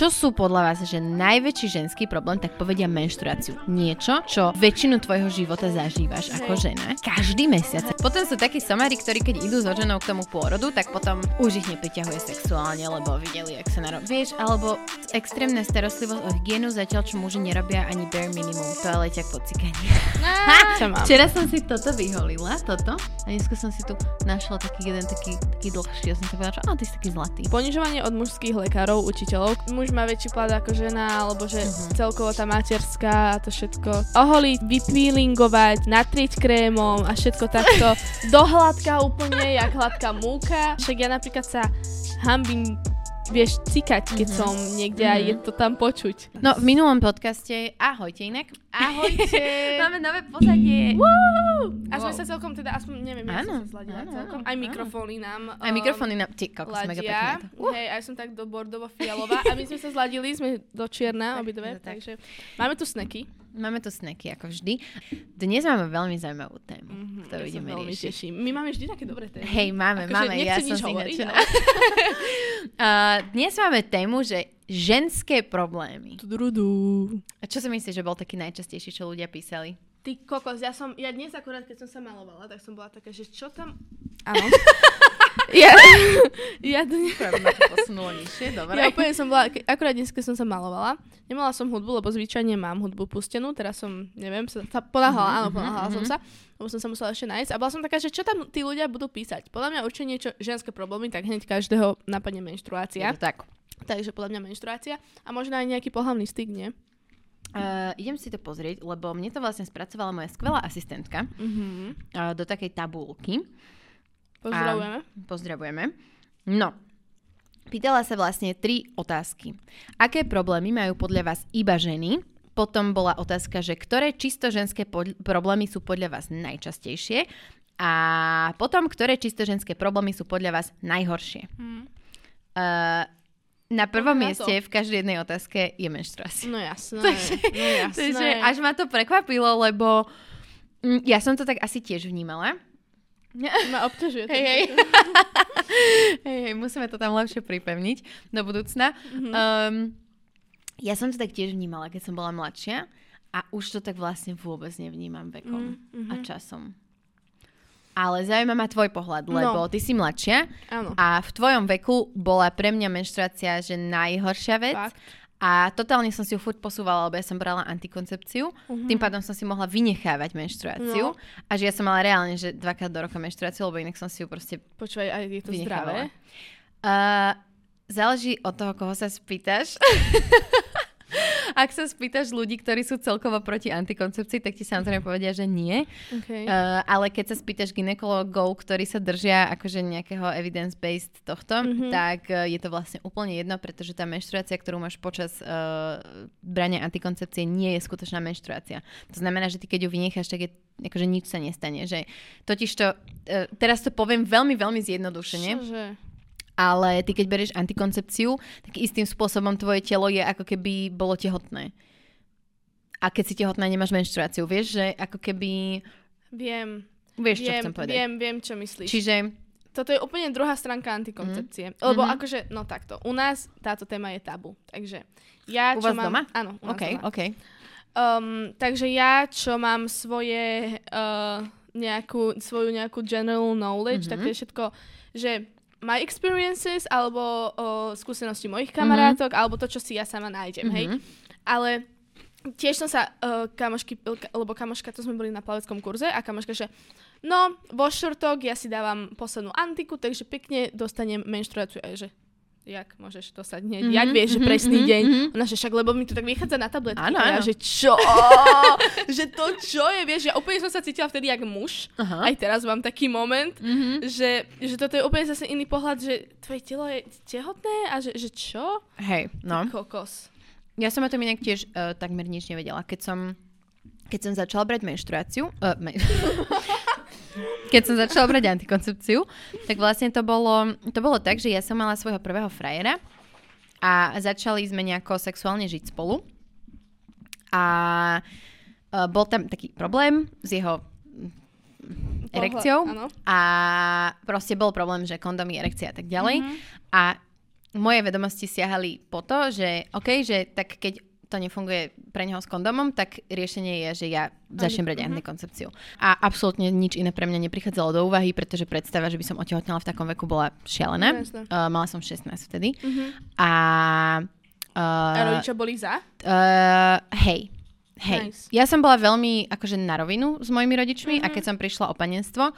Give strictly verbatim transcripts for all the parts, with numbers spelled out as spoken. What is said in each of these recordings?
Čo sú podľa vás, že najväčší ženský problém, tak povedia menštruáciu. Niečo, čo väčšinu tvojho života zažívaš ako žena. Každý mesiac. Potom sú takí somári, ktorí keď idú so ženou k tomu pôrodu, tak potom už ich nepriťahuje sexuálne, lebo videli, jak sa narob... Vieš, alebo extrémna starostlivosť o hygienu, zatiaľ čo muži nerobia ani bare minimum. Toaleťak po cikáni. Včera som si toto vyholila, toto. A dneska som si tu našla taký jeden taký, taký dlhší. Ja som sa povedala, že á, ty si taký zlatý. Ponižovanie od mužských lekárov, učiteľov. Muž má väčší plat ako žena, alebo že uh-huh. celkovo tá materská a to všetko. Oholiť, vypeelingovať, natrieť krémom a všetko takto. Dohladká úplne, jak hladká múka. Však ja napríklad sa hambím, vieš, cikať, keď mm-hmm. som niekde mm-hmm. a je to tam počuť. No, v minulom podcaste, ahojte inak. Ahojte. Máme nové pozadie. Woo! A sme wow. sa celkom teda, aspoň neviem, ja som sa zladila celkom. Aj mikrofóny nám um, Aj mikrofóny nám, ty kokos, mega pekné to. Hej, aj som tak do bordovo-fialová a my sme sa zladili, sme do čierna obidve, takže máme tu sneky. Máme tu sneky, ako vždy. Dnes máme veľmi zaujímavú tému, mm-hmm, ktorú ja ideme riešiť. My máme vždy také dobré témy. Hej, máme, ako máme. Ja som si hovoriť, no. uh, Dnes máme tému, že ženské problémy. Tududu. A čo si myslíš, že bol taký najčastejší, čo ľudia písali? Ty kokos, ja som, ja dnes akurát, keď som sa malovala, tak som bola taká, že čo tam... Áno. ja, ja dnes... Ja úplne som bola, akurát dnes, keď som sa malovala, nemala som hudbu, lebo zvyčajne mám hudbu pustenú, teraz som, neviem, sa, sa ponáhala, áno, ponáhala som sa, lebo som sa musela ešte nájsť a bola som taká, že čo tam tí ľudia budú písať. Podľa mňa určite niečo ženské problémy, tak hneď každého napadne menštruácia. Tak. Takže podľa mňa menštruácia a možno aj nejaký pohlavný styk, nie? Uh, idem si to pozrieť, lebo mne to vlastne spracovala moja skvelá asistentka uh-huh. uh, do takej tabulky. Pozdravujeme. A, pozdravujeme. No, pýtala sa vlastne tri otázky. Aké problémy majú podľa vás iba ženy? Potom bola otázka, že ktoré čisto ženské pod- problémy sú podľa vás najčastejšie? A potom, ktoré čisto ženské problémy sú podľa vás najhoršie? Hmm. Uh, Na prvom no, mieste na v každej jednej otázke je menštruácia. No jasné. Takže, no jasné. Takže až ma to prekvapilo, lebo ja som to tak asi tiež vnímala. Ma obťažuje. Hej, hej. hej, hej. Musíme to tam lepšie pripevniť do budúcna. Mm-hmm. Um, ja som to tak tiež vnímala, keď som bola mladšia a už to tak vlastne vôbec nevnímam vekom mm-hmm. a časom. Ale zaujíma ma tvoj pohľad, lebo no. ty si mladšia ano. A v tvojom veku bola pre mňa menštruácia že najhoršia vec. Fakt. A totálne som si ju furt posúvala, lebo ja som brala antikoncepciu, uh-huh. tým pádom som si mohla vynechávať menštruáciu no. a že ja som mala reálne že dvakrát do roka menštruáciu, lebo inak som si ju proste Počúvaj, aj je to vynechávala. Zdravé? Uh, záleží od toho, koho sa spýtaš. Ak sa spýtaš ľudí, ktorí sú celkovo proti antikoncepcii, tak ti samozrejme povedia, že nie. Okay. Uh, ale keď sa spýtaš gynekologov, ktorí sa držia akože nejakého evidence-based tohto, mm-hmm. tak uh, je to vlastne úplne jedno, pretože tá menštruácia, ktorú máš počas uh, brania antikoncepcie, nie je skutočná menštruácia. To znamená, že ty keď ju vynecháš, tak je, akože nič sa nestane. Že totižto, uh, teraz to poviem veľmi, veľmi zjednodušene. Čože? Ale ty keď berieš antikoncepciu, tak istým spôsobom tvoje telo je ako keby bolo tehotné. A keď si tehotná, nemáš menštruáciu. Vieš, že ako keby... Viem. Vieš, viem, čo chcem povedať. Viem, viem, čo myslíš. Čiže... Toto je úplne druhá stránka antikoncepcie. Mm. Lebo mm-hmm. akože, no takto. U nás táto téma je tabu. Takže ja, u čo vás mám... doma? Áno, u nás okay, doma. Okay. Um, takže ja, čo mám svoje... Uh, nejakú, svoju nejakú general knowledge, mm-hmm. tak to je všetko, že... my experiences, alebo o, skúsenosti mojich kamarátok, mm-hmm. alebo to, čo si ja sama nájdem, mm-hmm. hej. Ale tiež som sa uh, kamošky, lebo kamoška, to sme boli na plaveckom kurze a kamoška, že no, vo štvrtok ja si dávam poslednú antiku, takže pekne dostanem menštruáciu. A že, jak môžeš dostať hneď, mm-hmm, jak vieš, mm-hmm, že presný mm-hmm, deň. Mm-hmm. Ona, že však, lebo mi to tak vychádza na tabletky. Áno, áno. Ja, že čo? že to čo je, vieš, ja úplne som sa cítila vtedy jak muž. Aha. Aj teraz mám taký moment, mm-hmm. že, že toto je úplne zase iný pohľad, že tvoje telo je tehotné a že, že čo? Hej, no. Ty kokos. Ja som o tom inak tiež uh, takmer nič nevedela. Keď som, keď som začala brať menštruáciu... Uh, men- Keď som začala brať antikoncepciu, tak vlastne to bolo, to bolo tak, že ja som mala svojho prvého frajera a začali sme nejako sexuálne žiť spolu. A bol tam taký problém s jeho erekciou. Aha, a proste bol problém, že kondomy, erekcia a tak ďalej. Mhm. A moje vedomosti siahali po to, že OK, že tak keď to nefunguje pre neho s kondomom, tak riešenie je, že ja začnem brať uh-huh. antikoncepciu. A absolútne nič iné pre mňa neprichádzalo do úvahy, pretože predstava, že by som otehotnela v takom veku, bola šialená. Uh, mala som šestnásť vtedy. Uh-huh. A, uh, a rodičia boli za? Uh, hej. Hej. Nice. Ja som bola veľmi akože na rovinu s mojimi rodičmi uh-huh. a keď som prišla o panenstvo,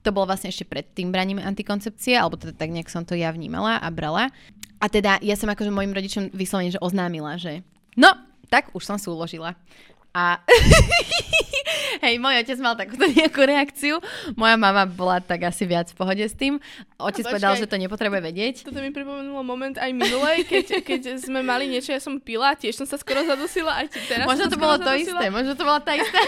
to bolo vlastne ešte pred tým braním antikoncepcie, alebo teda tak nejak som to ja vnímala a brala. A teda ja som akože mojim rodičom vyslovene, že oznámila, že no, tak už som súložila. A hej, môj otec mal takúto nejakú reakciu. Moja mama bola tak asi viac v pohode s tým. Otec Počkej, povedal, že to nepotrebuje vedieť. Toto mi pripomenulo moment aj minulej, keď, keď sme mali niečo, ja som pila, tiež som sa skoro zadusila, aj teraz možno to bolo zadusila. To isté, možno to bola tá istá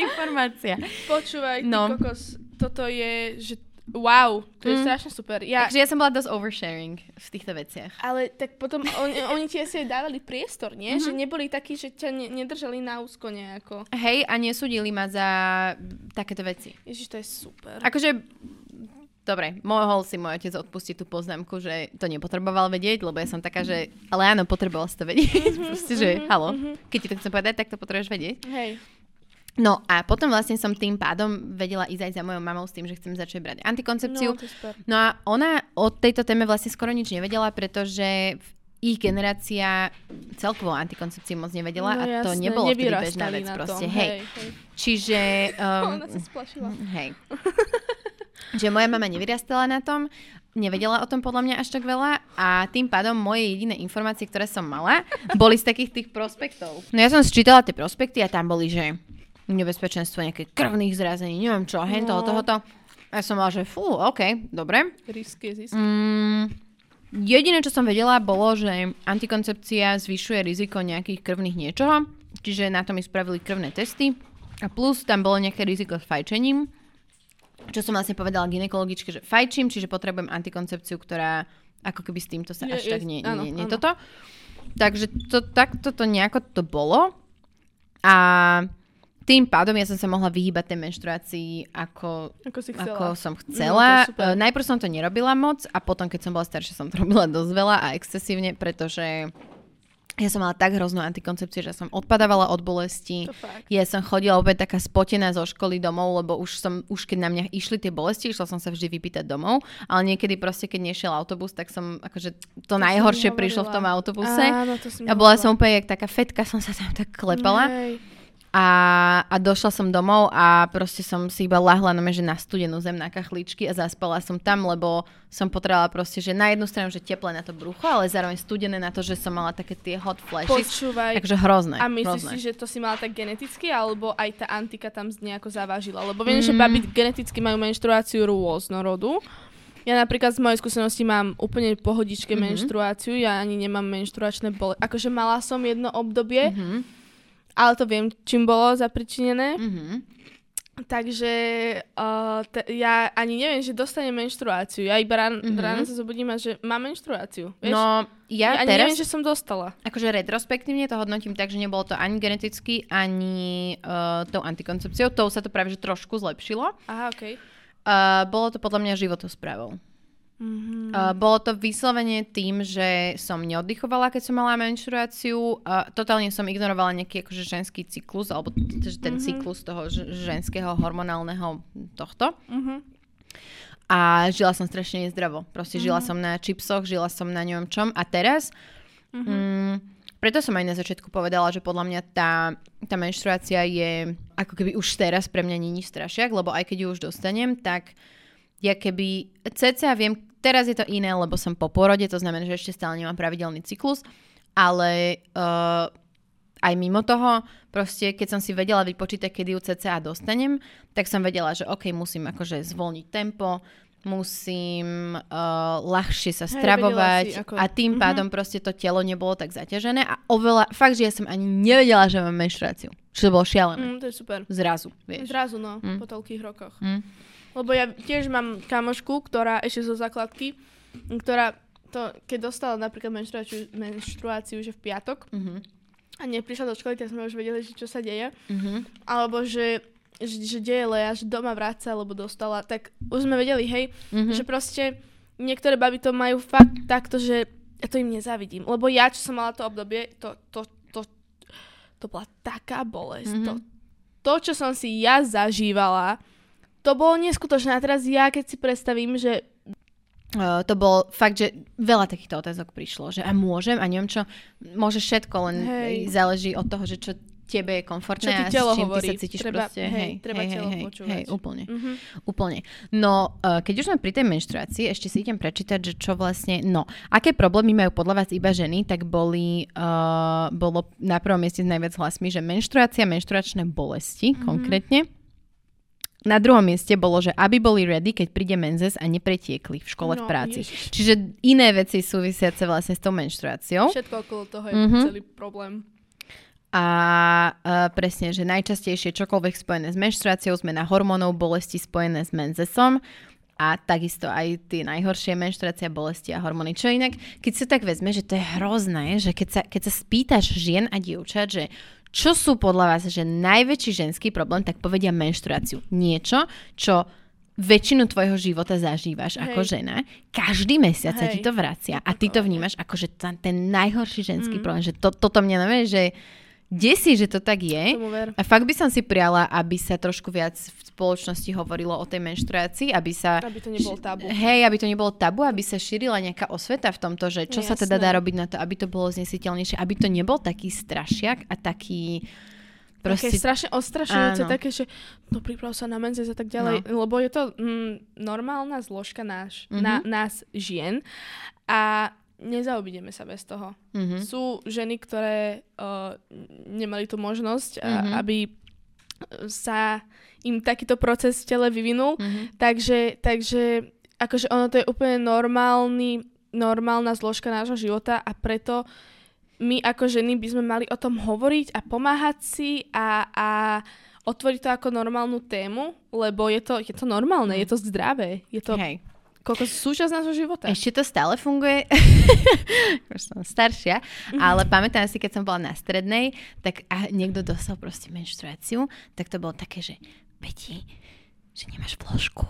informácia. Počúvaj, ty no. kokos, toto je, že wow, to je mm. strašne super. Ja... Takže ja som bola dosť oversharing v týchto veciach. Ale tak potom on, oni ti asi aj dávali priestor, nie? Mm-hmm. Že neboli takí, že ťa ne, nedržali na úzko nejako. Hej, a nesúdili ma za takéto veci. Ježiš, to je super. Akože, dobre, mohol si môj otec odpustiť tú poznámku, že to nepotreboval vedieť, lebo ja som taká, že ale áno, potreboval si to vedieť. Mm-hmm, proste, že mm-hmm, halo, mm-hmm. keď ti to chcem povedať, tak to potrebuješ vedieť. Hej. No a potom vlastne som tým pádom vedela ísť aj za mojou mamou s tým, že chcem začať brať antikoncepciu. No, no a ona o tejto téme vlastne skoro nič nevedela, pretože ich generácia celkovo o antikoncepcii moc nevedela no, a to jasné, nebolo vtedy bežná vec proste. Hej, hej. Hej. Čiže... Um, ona sa splašila. Hej. Že moja mama nevyrastala na tom, nevedela o tom podľa mňa až tak veľa a tým pádom moje jediné informácie, ktoré som mala, boli z takých tých prospektov. No ja som sčítala tie prospekty a tam boli, že... nebezpečenstvo nejakých krvných zrazení, neviem čo, hen no. toho, tohoto. Ja som mala, že fú, ok, dobre. Risky je zisk. Mm, jediné, čo som vedela, bolo, že antikoncepcia zvyšuje riziko nejakých krvných niečoho, čiže na to mi spravili krvné testy a plus tam bolo nejaké riziko s fajčením, čo som vlastne povedala gynekologičke, že fajčím, čiže potrebujem antikoncepciu, ktorá ako keby s týmto sa je, až je, tak nie, áno, nie, nie áno. toto. Takže to, takto to nejako to bolo a tým pádom ja som sa mohla vyhýbať tej menštruácii, ako, ako, si chcela. ako som chcela. No, najprv som to nerobila moc a potom, keď som bola staršia, som to robila dosť veľa a excesívne, pretože ja som mala tak hroznú antikoncepciu, že som odpadávala od bolesti. Ja som chodila opäť taká spotená zo školy domov, lebo už som už keď na mňa išli tie bolesti, išla som sa vždy vypýtať domov, ale niekedy proste, keď nešiel autobus, tak som akože to, to najhoršie prišlo v tom autobuse. Áno, to som a bola som úplne jak taká fetka, som sa tam tak klepala. Nej. A, a došla som domov a proste som si iba lahla na, že na studenú zem na kachličky a zaspala som tam, lebo som potrebovala proste, že na jednu stranu, že teplé na to brucho, ale zároveň studené na to, že som mala také tie hot flashes. Počúvaj. Takže hrozné. A myslíš hrozné. Si, že to si mala tak geneticky, alebo aj tá antika tam nejako zavážila? Lebo viem, mm. že babi geneticky majú menštruáciu rôznorodu. Ja napríklad z mojej skúsenosti mám úplne pohodičke mm-hmm. menštruáciu, ja ani nemám menštruačné bolesti. Akože mala som jedno obdobie, mm-hmm. ale to viem, čím bolo zapričinené. Mm-hmm. Takže uh, t- ja ani neviem, že dostanem menštruáciu. Ja iba rán, mm-hmm. ráno sa zobudím a že mám menštruáciu. Vieš? No ja, ja ani teraz, neviem, že som dostala. Akože retrospektívne to hodnotím tak, že nebolo to ani geneticky, ani uh, tou antikoncepciou. Tou sa to práve že trošku zlepšilo. Aha, okej. Okay. Uh, bolo to podľa mňa životosprávou. Mm-hmm. Uh, bolo to vyslovene tým, že som neoddychovala, keď som mala menštruáciu. Uh, totálne som ignorovala nejaký akože ženský cyklus, alebo t- t- ten mm-hmm. cyklus toho ž- ženského hormonálneho tohto. Mm-hmm. A žila som strašne nezdravo. Proste mm-hmm. žila som na čipsoch, žila som na neviem čom. A teraz... Mm-hmm. Mm, preto som aj na začiatku povedala, že podľa mňa tá, tá menštruácia je ako keby už teraz pre mňa není strašiak, lebo aj keď ju už dostanem, tak ja keby cca viem, teraz je to iné, lebo som po porode, to znamená, že ešte stále nemám pravidelný cyklus, ale uh, aj mimo toho, proste keď som si vedela vypočítať, kedy ju cca dostanem, tak som vedela, že ok, musím akože zvolniť tempo, musím uh, ľahšie sa stravovať ako... a tým pádom mm-hmm. proste to telo nebolo tak zaťažené a oveľa, fakt, že ja som ani nevedela, že mám menštruáciu, čo to bolo šialené. Mm, to je super. Zrazu, vieš. Zrazu, no, mm. po toľkých rokoch. Mm. Lebo ja tiež mám kamošku, ktorá ešte zo základky, ktorá to, keď dostala napríklad menštruáciu, menštruáciu že v piatok uh-huh. a neprišla do školy, tak sme už vedeli, že čo sa deje. Uh-huh. Alebo že, že, že deje Lea, že doma vráca, lebo dostala. Tak už sme vedeli, hej, uh-huh. že proste niektoré baby to majú fakt takto, že Ja to im nezávidím, lebo ja, čo som mala to obdobie, to, to, to, to bola taká bolesť. Mm-hmm. To, to, čo som si ja zažívala, to bolo neskutočné. A teraz ja, keď si predstavím, že... Uh, to bol fakt, že veľa takýchto otázok prišlo, že a môžem, a neviem čo, môžeš všetko, len hej. záleží od toho, že čo tebe je komfortné a s čím hovorí. Ty sa cítiš treba, proste. Hej, treba hej, telo hej, počúvať. Hej, úplne. Mm-hmm. úplne. No, uh, keď už sme pri tej menštruácii, ešte si idem prečítať, že čo vlastne, no, aké problémy majú podľa vás iba ženy, tak boli, uh, bolo na prvom mieste s najviac hlasmi, že menštruácia, menštruačné bolesti mm-hmm. konkrétne. Na druhom mieste bolo, že aby boli ready, keď príde menzes a nepretiekli v škole, no, v práci. Ježiš. Čiže iné veci súvisiace vlastne s tou menštruáciou. Všetko okolo toho je mm-hmm. celý problém. A uh, presne, že najčastejšie čokoľvek spojené s menštruáciou, zmena hormónov, bolesti spojené s menzesom a takisto aj tie najhoršie menštruácia, bolesti a hormóny. Čo inak, keď si tak vezme, že to je hrozné, že keď sa, keď sa spýtaš žien a dievčat, že čo sú podľa vás, že najväčší ženský problém, tak povedia menštruáciu. Niečo, čo väčšinu tvojho života zažívaš hej. ako žena, každý mesiac hej. sa ti to vracia a ty to vnímaš ako, že ten najhorší ženský mm. problém, že to, toto mňa nevie, že desí, že to tak je. A fakt by som si priala, aby sa trošku viac v spoločnosti hovorilo o tej menštruácii, aby sa... Aby to nebolo tabu. Hej, aby to nebolo tabu, aby sa šírila nejaká osveta v tomto, že čo Jasné. sa teda dá robiť na to, aby to bolo znesiteľnejšie, aby to nebol taký strašiak a taký... Proste... Také strašne ostrašujúce, áno. také, že no priprav sa na menzes a tak ďalej, no. lebo je to mm, normálna zložka náš, mm-hmm. na, nás žien a... Nezaobídeme sa bez toho. Mm-hmm. Sú ženy, ktoré uh, nemali tú možnosť, mm-hmm. a, aby sa im takýto proces v tele vyvinul. Mm-hmm. Takže, takže akože ono to je úplne normálny, normálna zložka nášho života a preto my ako ženy by sme mali o tom hovoriť a pomáhať si a, a otvoriť to ako normálnu tému, lebo je to, je to normálne, mm. je to zdravé. Je to... Hej. Koľko súčasť nášho života. Ešte to stále funguje. Už som staršia, ale pamätám si, keď som bola na strednej, tak a niekto dostal proste menštruáciu, tak to bolo také, že Peti, že nemáš vložku.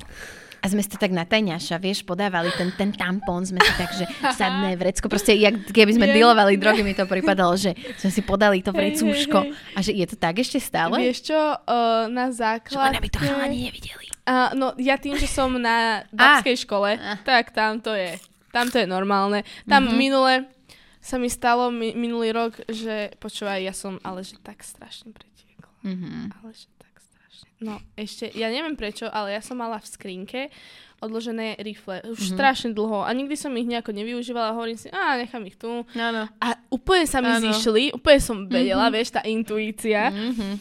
A sme si to tak na tajňaša, vieš, podávali ten, ten tampón, sme si tak, že sadné vrecko, proste jak, keby sme dealovali drogy, mi to pripadalo, že sme si podali to vrecúško. Hey, hey, hey. A že je to tak ešte stále? Vieš čo, uh, na základ... Že ona by to chalani nevideli. Uh, no ja tým, že som na babskej ah. škole, ah. tak tam to je, tam to je normálne. Tam mm-hmm. minule sa mi stalo, mi, minulý rok, že počúvaj, ja som ale že tak strašne pretiekla. Mm-hmm. Ale že... No, ešte, ja neviem prečo, ale ja som mala v skrinke odložené rifle už mm-hmm. strašne dlho a nikdy som ich nejako nevyužívala, hovorím si, a nechám ich tu. Áno. A úplne sa mi Áno. zišli, úplne som vedela, mm-hmm. vieš, tá intuícia. Mm-hmm.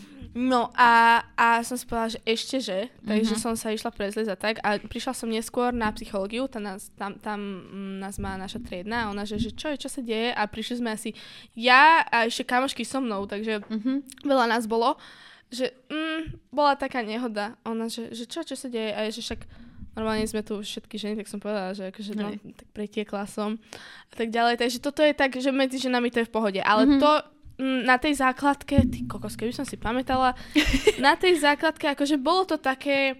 No a, a som si povedala, že ešte že, takže mm-hmm. som sa išla prezliecť a tak a prišla som neskôr na psychológiu, tá nás, tam, tam nás má naša triedna a ona, že, že čo je, čo sa deje a prišli sme asi ja a ešte kamošky so mnou, takže mm-hmm. veľa nás bolo. Že mm, bola taká nehoda. Ona, že, že čo, čo sa deje? A je, že však normálne sme tu všetky ženy, tak som povedala, že akože no, tak pretiekla som a tak ďalej. Takže toto je tak, že medzi ženami to je v pohode. Ale mm-hmm. to mm, na tej základke, ty kokos, keby som si pamätala, na tej základke akože bolo to také,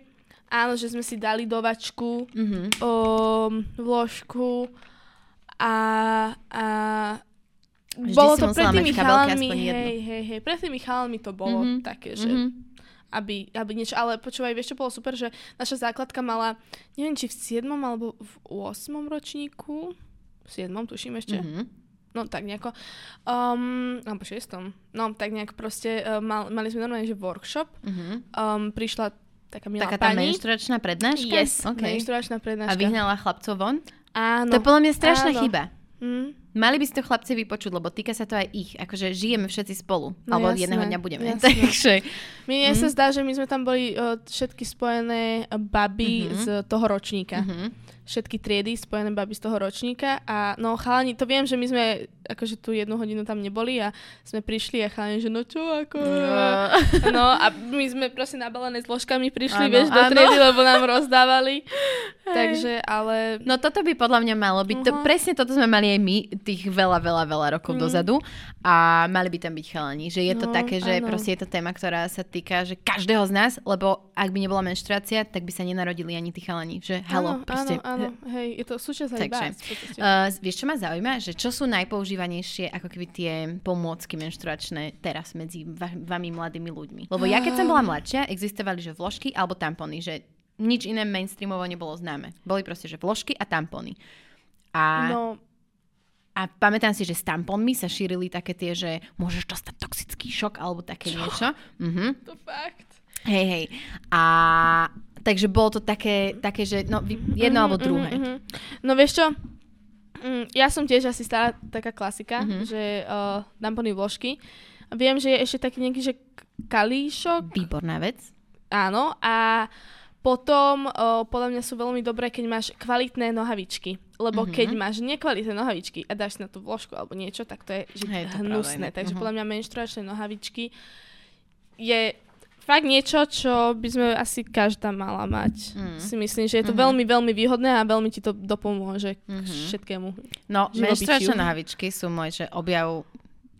áno, že sme si dali dovačku, mm-hmm. um, vložku a... a Vždy bolo to pred tými chalami, hej, hej, hej, pred tými chalami to bolo mm-hmm. také, že mm-hmm. aby, aby niečo, ale počúvaj, vieš čo bolo super, že naša základka mala, neviem, či v siedmom alebo v ôsmom ročníku, v siedmom tuším ešte, mm-hmm. no tak nejako, um, alebo v šiestom, no tak nejak proste, uh, mal, mali sme normálne, že workshop, mm-hmm. um, prišla taká milá taká pani. Taká tá menštruačná prednáška? Yes, okay. menštruačná prednáška. A vyhnala chlapcov von? Áno. To je podľa mňa strašná áno. chyba. Mm. Mali by si to chlapci vypočuť, lebo týka sa to aj ich. Akože žijeme všetci spolu. No, alebo jasné, jedného dňa budeme. Takže... Mne mm. sa zdá, že my sme tam boli uh, všetky spojené baby mm-hmm. z toho ročníka. Mm-hmm. Všetky triedy spojené baby z toho ročníka. A no chalani, to viem, že my sme akože tú jednu hodinu tam neboli a sme prišli a chalani, že no čo ako... No, no a my sme proste nabalené zložkami prišli, ano, vieš, do ano. triedy, lebo nám rozdávali. Hey. Takže ale... No toto by podľa mňa malo byť. Uh-huh. To, presne toto sme mali aj my. tých veľa, veľa, veľa rokov mm. dozadu a mali by tam byť chalani. Že je to no, také, že áno. proste je to téma, ktorá sa týka že každého z nás, lebo ak by nebola menštruácia, tak by sa nenarodili ani tí chalani. Že halo, áno, proste. Áno, áno, hej, je to súčasť aj vás. Uh, vieš, čo ma zaujíma? Že čo sú najpoužívanejšie ako keby tie pomôcky menštruačné teraz medzi vami mladými ľuďmi? Lebo ja keď som bola mladšia, existovali že vložky alebo tampony, že nič iné mainstreamovo nebolo známe. Boli proste, že vložky a tampony. A, no. a pamätám si, že s tamponmi sa šírili také tie, že môžeš dostať toxický šok alebo také Čo? niečo. Mhm. To fakt. Hej, hej. A takže bolo to také, také že no, jedno mm-hmm, alebo druhé. Mm-hmm. No vieš čo? Ja som tiež asi stará taká klasika, mm-hmm. že uh, tampony vložky. Viem, že je ešte taký nejaký, že kalíšok. Výborná vec. Áno. A potom, oh, podľa mňa sú veľmi dobré, keď máš kvalitné nohavičky. Lebo mm-hmm. keď máš nekvalitné nohavičky a dáš na tú vložku alebo niečo, tak to je že Hej, to hnusné. Práve. Takže mm-hmm. podľa mňa menštruačné nohavičky je fakt niečo, čo by sme asi každá mala mať. Mm. Si myslím, že je to mm-hmm. veľmi, veľmi výhodné a veľmi ti to dopomôže mm-hmm. k všetkému. No, menštruačné nohavičky sú môj, že objav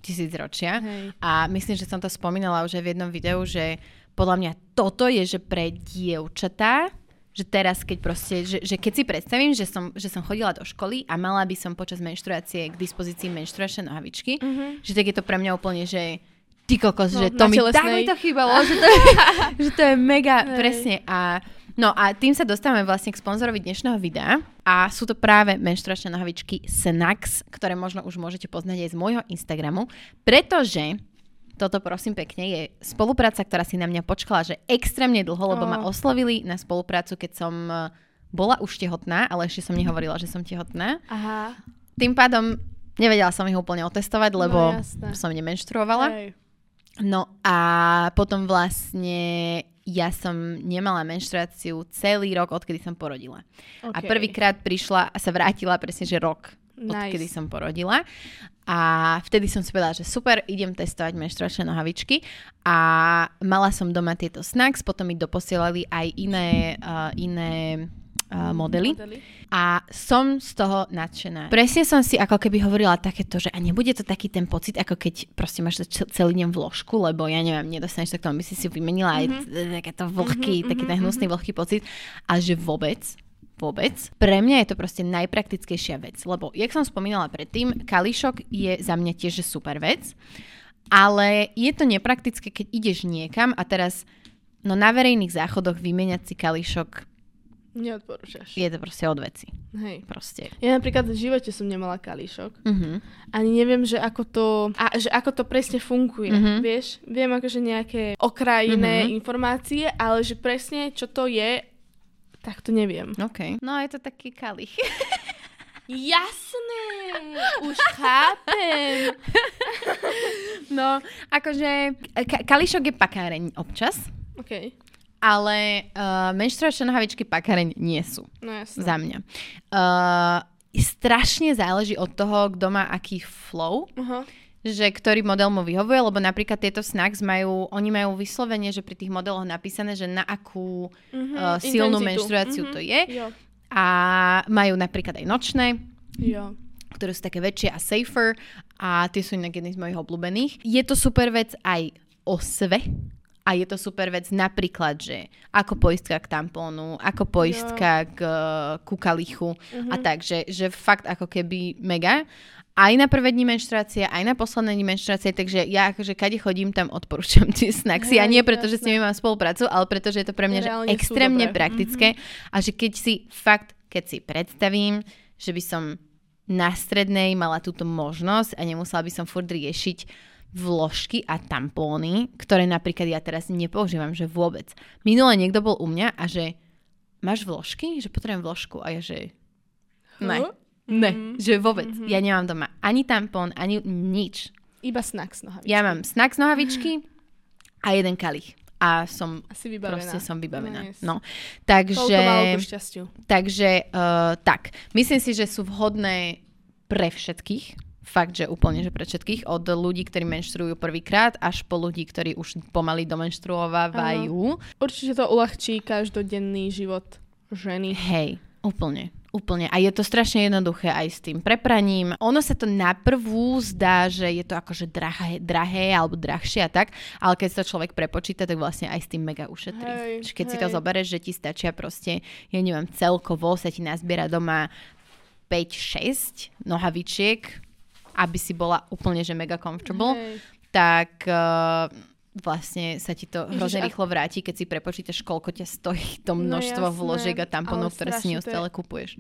tisícročia. Hej. A myslím, že som to spomínala už aj v jednom videu, že podľa mňa toto je, že pre dievčatá, že teraz, keď proste, že, že keď si predstavím, že som, že som chodila do školy a mala by som počas menštruácie k dispozícii menštruačné nohavičky, mm-hmm. že tak je to pre mňa úplne, že ty kokos, no, že to mi tak mi to chýbalo, že to, že to je mega, hey. presne. A, no a tým sa dostávame vlastne k sponzorovi dnešného videa a sú to práve menštruačné nohavičky Senax, ktoré možno už môžete poznať aj z môjho Instagramu, pretože toto prosím pekne je spolupráca, ktorá si na mňa počkala, že extrémne dlho, lebo oh. ma oslovili na spoluprácu, keď som bola už tehotná, ale ešte som nehovorila, že som tehotná. Aha. Tým pádom nevedela som ich úplne otestovať, lebo no, som nemenštruovala. Hej. No a potom vlastne ja som nemala menštruáciu celý rok, odkedy som porodila. Okay. A prvýkrát prišla a sa vrátila presne, že rok. Nice. Odkedy som porodila. A vtedy som si povedala, že super, idem testovať menštruačné nohavičky. A mala som doma tieto Snax, potom mi doposielali aj iné, uh, iné uh, modely. modely. A som z toho nadšená. Presne som si ako keby hovorila takéto, že a nebude to taký ten pocit, ako keď proste máš celý deň vložku, lebo ja neviem, nedostaneš tak tomu, by si si vymenila aj takéto vlhký, taký ten hnusný vlhký pocit. A že vôbec... Vôbec. Pre mňa je to proste najpraktickejšia vec, lebo, jak som spomínala predtým, kališok je za mňa tiež super vec, ale je to nepraktické, keď ideš niekam a teraz, no na verejných záchodoch vymeniať si kališok neodporúčaš. Je to proste od veci. Hej. Proste. Ja napríklad v živote som nemala kališok. Uh-huh. Ani neviem, že ako to, a, že ako to presne funguje. Uh-huh. Vieš? Viem akože nejaké okrajné uh-huh. informácie, ale že presne čo to je, tak to neviem. Okay. No je to taký kalich. Jasné, už chápem. No, akože ka- kališok je pakáreň občas, okay. ale uh, menštruačné nohavičky pakáreň nie sú. No jasné. Za mňa. Uh, strašne záleží od toho, kto má aký flow. Uh-huh. Že ktorý model mu vyhovuje, lebo napríklad tieto Snax majú, oni majú vyslovene, že pri tých modeloch napísané, že na akú mm-hmm, uh, silnú intenzitu. menštruáciu mm-hmm. to je. Jo. A majú napríklad aj nočné, jo. ktoré sú také väčšie a safer a tie sú inak jedný z mojich obľúbených. Je to super vec aj o sve a je to super vec napríklad, že ako poistka k tampónu, ako poistka jo. k ku kalichu mm-hmm. a tak, že, že fakt ako keby mega. Aj na prvé dni menštruácie, aj na posledné dni menštruácie, takže ja akože kade chodím, tam odporúčam tie Snaxy. A nie preto, že s nimi mám spoluprácu, ale preto, že je to pre mňa že extrémne praktické. Mm-hmm. A že keď si fakt, keď si predstavím, že by som na strednej mala túto možnosť a nemusela by som furt riešiť vložky a tampóny, ktoré napríklad ja teraz nepoužívam, že vôbec. Minule niekto bol u mňa a že máš vložky? Že potrebujem vložku. A ja že ne. Ne, mm-hmm. že vôbec. Mm-hmm. Ja nemám doma ani tampón, ani nič. Iba Snax nohavičky. Ja mám Snax nohavičky a jeden kalich. A som Asi vybavená. proste som vybavená. Nice. No, takže... Koľko malo ku šťastiu. Takže, uh, tak. Myslím si, že sú vhodné pre všetkých. Fakt, že úplne, že pre všetkých. Od ľudí, ktorí menštruujú prvýkrát, až po ľudí, ktorí už pomaly domenštruovávajú. Určite to uľahčí každodenný život ženy. Hej, úplne. Úplne. A je to strašne jednoduché aj s tým prepraním. Ono sa to na prvú zdá, že je to akože drahé, drahé alebo drahšie a tak, ale keď sa človek prepočíta, tak vlastne aj s tým mega ušetrí. Hej, keď hej. si to zoberieš, že ti stačia proste, ja neviem, celkovo sa ti nazbiera doma päť šesť nohavičiek, aby si bola úplne že mega comfortable, hej. tak... Uh, vlastne sa ti to hrozne rýchlo vráti, keď si prepočítaš, koľko ťa stojí to množstvo no, vložiek a tamponov, ktoré si neustále kupuješ.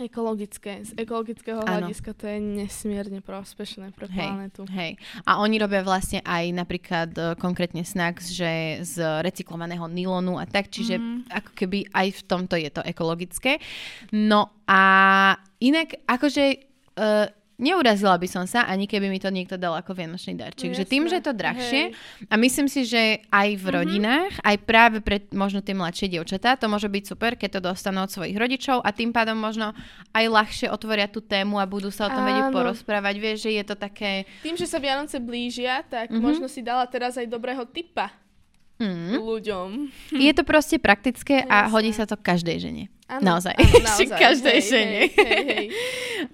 Ekologické. Z ekologického ano. hľadiska to je nesmierne prospešné pre planetu. Hej. A oni robia vlastne aj napríklad konkrétne Senax, že z recyklovaného nylonu a tak, čiže mm. ako keby aj v tomto je to ekologické. No a inak akože... Uh, neurazila by som sa, ani keby mi to niekto dal ako vianočný darček. Jasne. Že tým, že je to drahšie Hej. a myslím si, že aj v mm-hmm. rodinách, aj práve pre možno tie mladšie dievčatá, to môže byť super, keď to dostanú od svojich rodičov a tým pádom možno aj ľahšie otvoria tú tému a budú sa o tom vedieť porozprávať. Vieš, že je to také... Tým, že sa Vianoce blížia, tak mm-hmm. možno si dala teraz aj dobrého tipa mm. ľuďom. Je to proste praktické a Jasne. hodí sa to každej žene. Ano, naozaj. Ano, naozaj. Každej hej, žene. Hej, hej, hej.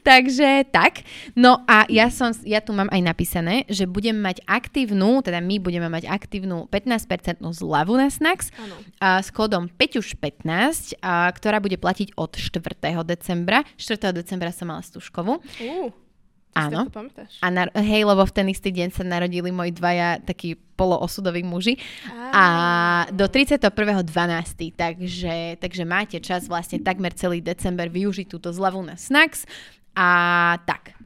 Takže tak. No a ja som, ja tu mám aj napísané, že budem mať aktívnu, teda my budeme mať aktívnu pätnásť percent zľavu na Senax a s kódom päťuš pätnásť, a, ktorá bude platiť od štvrtého decembra. štvrtého decembra som mala stúškovú. Uh. Áno. A na, hej, lebo v ten istý deň sa narodili moji dvaja takí poloosudoví muži. Ah. A do tridsiateho prvého dvanásteho Takže, takže máte čas vlastne takmer celý december využiť túto zľavu na Senax. A tak.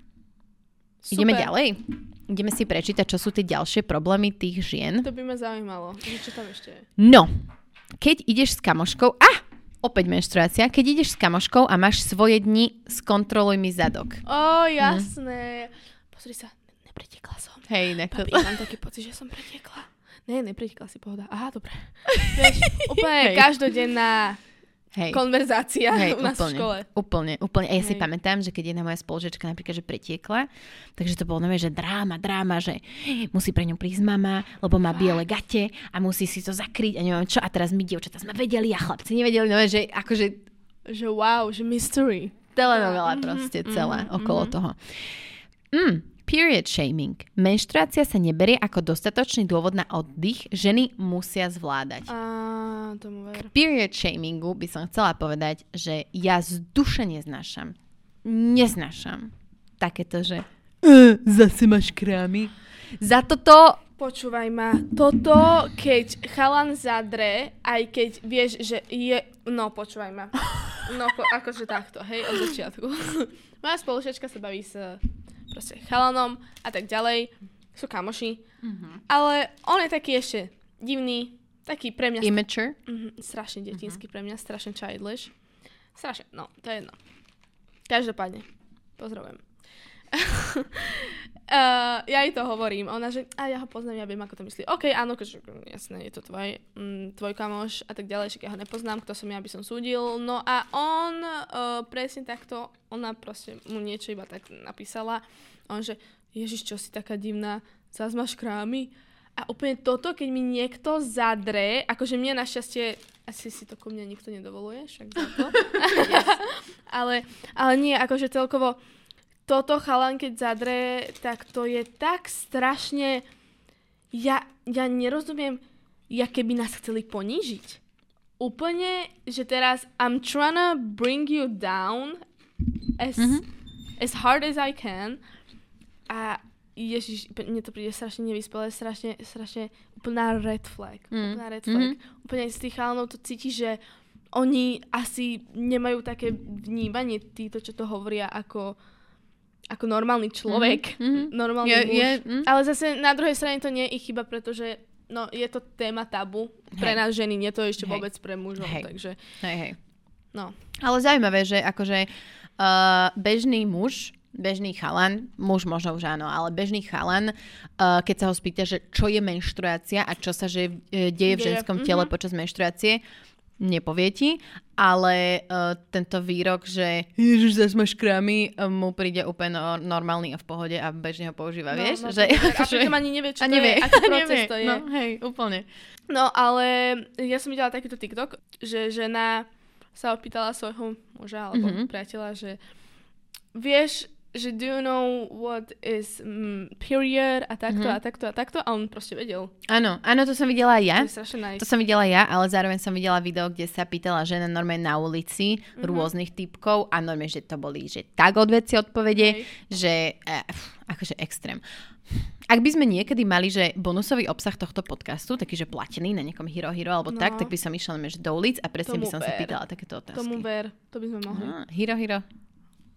Super. Ideme ďalej. Ideme si prečítať, čo sú tie ďalšie problémy tých žien. To by ma zaujímalo. Čo tam ešte je? No. Keď ideš s kamoškou... Ah! Opäť menštruácia. Keď ideš s kamoškou a máš svoje dni, skontroluj mi zadok. Ó, jasné. Hm. Pozri sa, nepretiekla som. Hej, nekto. Papi, mám taký pocit, že som pretiekla. Ne, nepretiekla si, pohoda. Aha, dobre. Vieš, úplne každodenná Hej. konverzácia Hej, u nás úplne, v škole. Úplne, úplne. A ja Hej. si pamätám, že keď jedna moja spolužiačka napríklad, že pretiekla, takže to bolo nové, že dráma, dráma, že musí pre ňu prísť mama, lebo má biele gate a musí si to zakryť a neviem čo. A teraz my, dievčatá, sme vedeli a chlapci nevedeli, nové, že akože... Že wow, že mystery. Telenovela mm-hmm, proste celá mm-hmm, okolo mm-hmm. toho. Mm, period shaming. Menštruácia sa neberie ako dostatočný dôvod na oddych, ženy musia zvládať. Á, tomu ver. K period shamingu by som chcela povedať, že ja z duše neznášam. Neznášam. Takéto, že uh, zase máš krámy. Za toto... Počúvaj ma, toto, keď chalan zadre, aj keď vieš, že je... No, počúvaj ma. No, po, akože takto, hej, od začiatku. Moja spolužiačka sa baví s... proste chalanom a tak ďalej. Sú kamoši. Uh-huh. Ale on je taký ešte divný, taký pre mňa... Immature? St- uh-huh, strašne detinský uh-huh. pre mňa, strašne childish. Strašne, no, to je jedno. Každopádne, pozdravujem. uh, ja jej to hovorím, ona že, a ja ho poznám, ja viem, ako to myslí. OK, áno, keďže, jasné, je to tvoj, mm, tvoj kamoš a tak ďalej, však ja ho nepoznám, kto som ja, by som súdil. No a on uh, presne takto, ona proste mu niečo iba tak napísala. On že, Ježiš, čo si taká divná, zás máš krámy. A úplne toto, keď mi niekto zadre, akože mne našťastie, asi si to ku mne nikto nedovoluje, však za to. ale, ale nie, akože celkovo toto chalan, keď zadre, tak to je tak strašne... Ja, ja nerozumiem, ja keby nás chceli ponížiť. Úplne, že teraz I'm tryna bring you down as, mm-hmm. as hard as I can. A ježiš, mne to príde strašne nevyspelé, strašne, strašne úplná red flag. Mm. Úplná red flag. Mm-hmm. Úplne z tých chalanov to cíti, že oni asi nemajú také vnímanie títo, čo to hovoria, ako... ako normálny človek, mm-hmm. normálny je, muž. Je, mm. Ale zase na druhej strane to nie je ich chyba, pretože no, je to téma tabu pre hej. nás ženy, nie to ešte hej. vôbec pre mužov. Hej. Takže, hej, hej. No. Ale zaujímavé, že akože uh, bežný muž, bežný chalan, muž možno už áno, ale bežný chalan, uh, keď sa ho spýta, že čo je menštruácia a čo sa že, uh, deje v ženskom deje. tele mm-hmm. počas menštruácie, nepovie ti, ale uh, tento výrok, že Ježiš, zase máš krámy, mu príde úplne no, normálny a v pohode a bežne ho používa, no, vieš? No, že, a že... pritom ani nevie, čo to je, aký proces to je. No, hej, úplne. No, ale ja som videla takýto TikTok, že žena sa opýtala svojho muža alebo mm-hmm. priateľa, že vieš, že do you know what is um, period a takto mm-hmm. a takto a takto a on proste vedel. Áno, áno, to som videla aj ja. To je strašne nice. To som videla ja, ale zároveň som videla video, kde sa pýtala žena normálne na ulici mm-hmm. rôznych typkov a normálne, že to boli, že tak odveci odpovede, okay. že eh, akože extrém. Ak by sme niekedy mali, že bonusový obsah tohto podcastu, taký, že platený na nejakom Herohero alebo no. tak, tak by som išla že do ulic a presne Tomu by som ber. sa pýtala takéto otázky. Tomu ver, to by sme mohli. No, Herohero.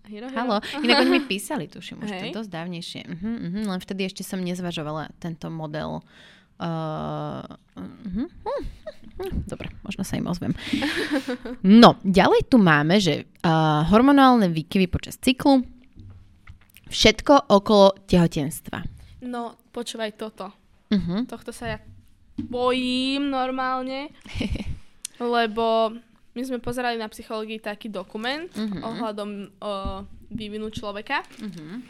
Herohero. Haló, inak oni mi písali, tuším, už to dosť dávnejšie. Uh-huh, uh-huh. Len vtedy ešte som nezvažovala tento model. Uh, uh-huh. Uh-huh. Dobre, možno sa im ozvem. No, ďalej tu máme, že uh, hormonálne výkyvy počas cyklu, všetko okolo tehotenstva. No, počúvaj toto. Uh-huh. Tohto sa ja bojím normálne, lebo my sme pozerali na psychológii taký dokument uh-huh. ohľadom o vývinu človeka. Uh-huh.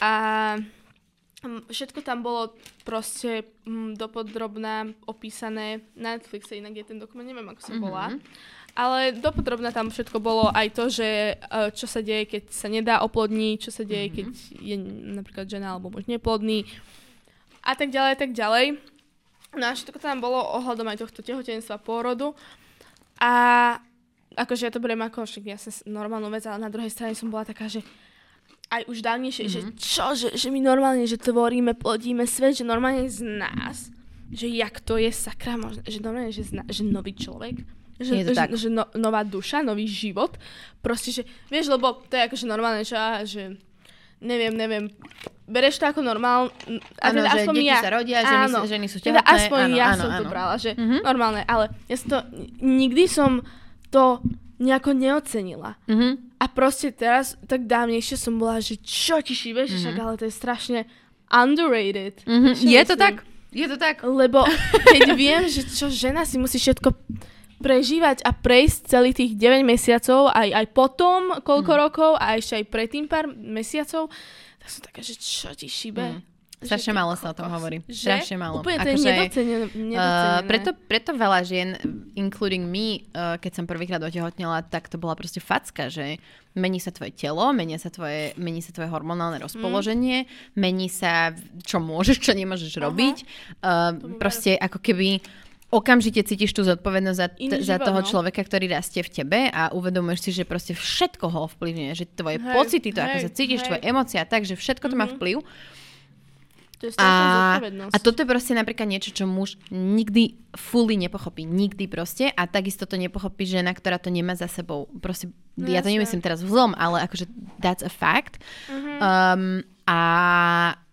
A všetko tam bolo proste dopodrobná opísané. Na Netflixe inak je ten dokument, neviem, ako sa uh-huh. volá. Ale dopodrobne tam všetko bolo aj to, že čo sa deje, keď sa nedá oplodniť, čo sa deje, keď je napríklad žena alebo muž neplodný a tak ďalej, a tak ďalej. No a všetko tam bolo ohľadom aj tohto tehotenstva, pôrodu. A akože ja to beriem ako však jasne normálnu vec, ale na druhej strane som bola taká, že aj už dávnejšie, mm-hmm. že čo, že, že my normálne, že tvoríme, plodíme svet, že normálne z nás, že jak to je sakra možné, že normálne, že, zna, že nový človek, Že, že, že no, nová duša, nový život. Proste, že vieš, lebo to je akože normálne, že, že neviem, neviem, bereš to ako normálne. Áno, teda že deti ja, sa rodia, áno, ženy sú tehotné. Teda aspoň áno, ja áno, som áno. to brala, že mm-hmm. normálne, ale ja som to, nikdy som to nejako neocenila. Mm-hmm. A proste teraz tak dávnejšie som bola, že čo ti šíbeš, mm-hmm. však, ale to je strašne underrated. Mm-hmm. Je myslím. to tak? Je to tak? Lebo keď viem, že čo žena si musí všetko prežívať a prejsť celých tých deväť mesiacov, aj, aj potom koľko mm. rokov a ešte aj predtým pár mesiacov, tak som taká, že čo ti šíbe? Mm. Strašne málo sa o tom hovorí. Strašne málo. Úplne to je nedocenené. Uh, preto, preto veľa žien, including me, uh, keď som prvýkrát otehotnela, tak to bola proste facka, že mení sa tvoje telo, mení sa tvoje, mení sa tvoje hormonálne rozpoloženie, mm. mení sa, čo môžeš, čo nemôžeš Aha. robiť. Uh, proste ako keby okamžite cítiš tú zodpovednosť za, t- za toho no. človeka, ktorý rastie v tebe a uvedomuješ si, že proste všetko ho ovplyvňuje, že tvoje hej, pocity, to hej, ako sa cítiš, hej. tvoje emócie a tak, že všetko mm-hmm. to má vplyv. To je strašná zodpovednosť. A toto je proste napríklad niečo, čo muž nikdy fully nepochopí, nikdy proste a takisto to nepochopí žena, ktorá to nemá za sebou. Proste, no, ja to nemyslím teraz vzlom, ale akože that's a fact. Mm-hmm. Um, a,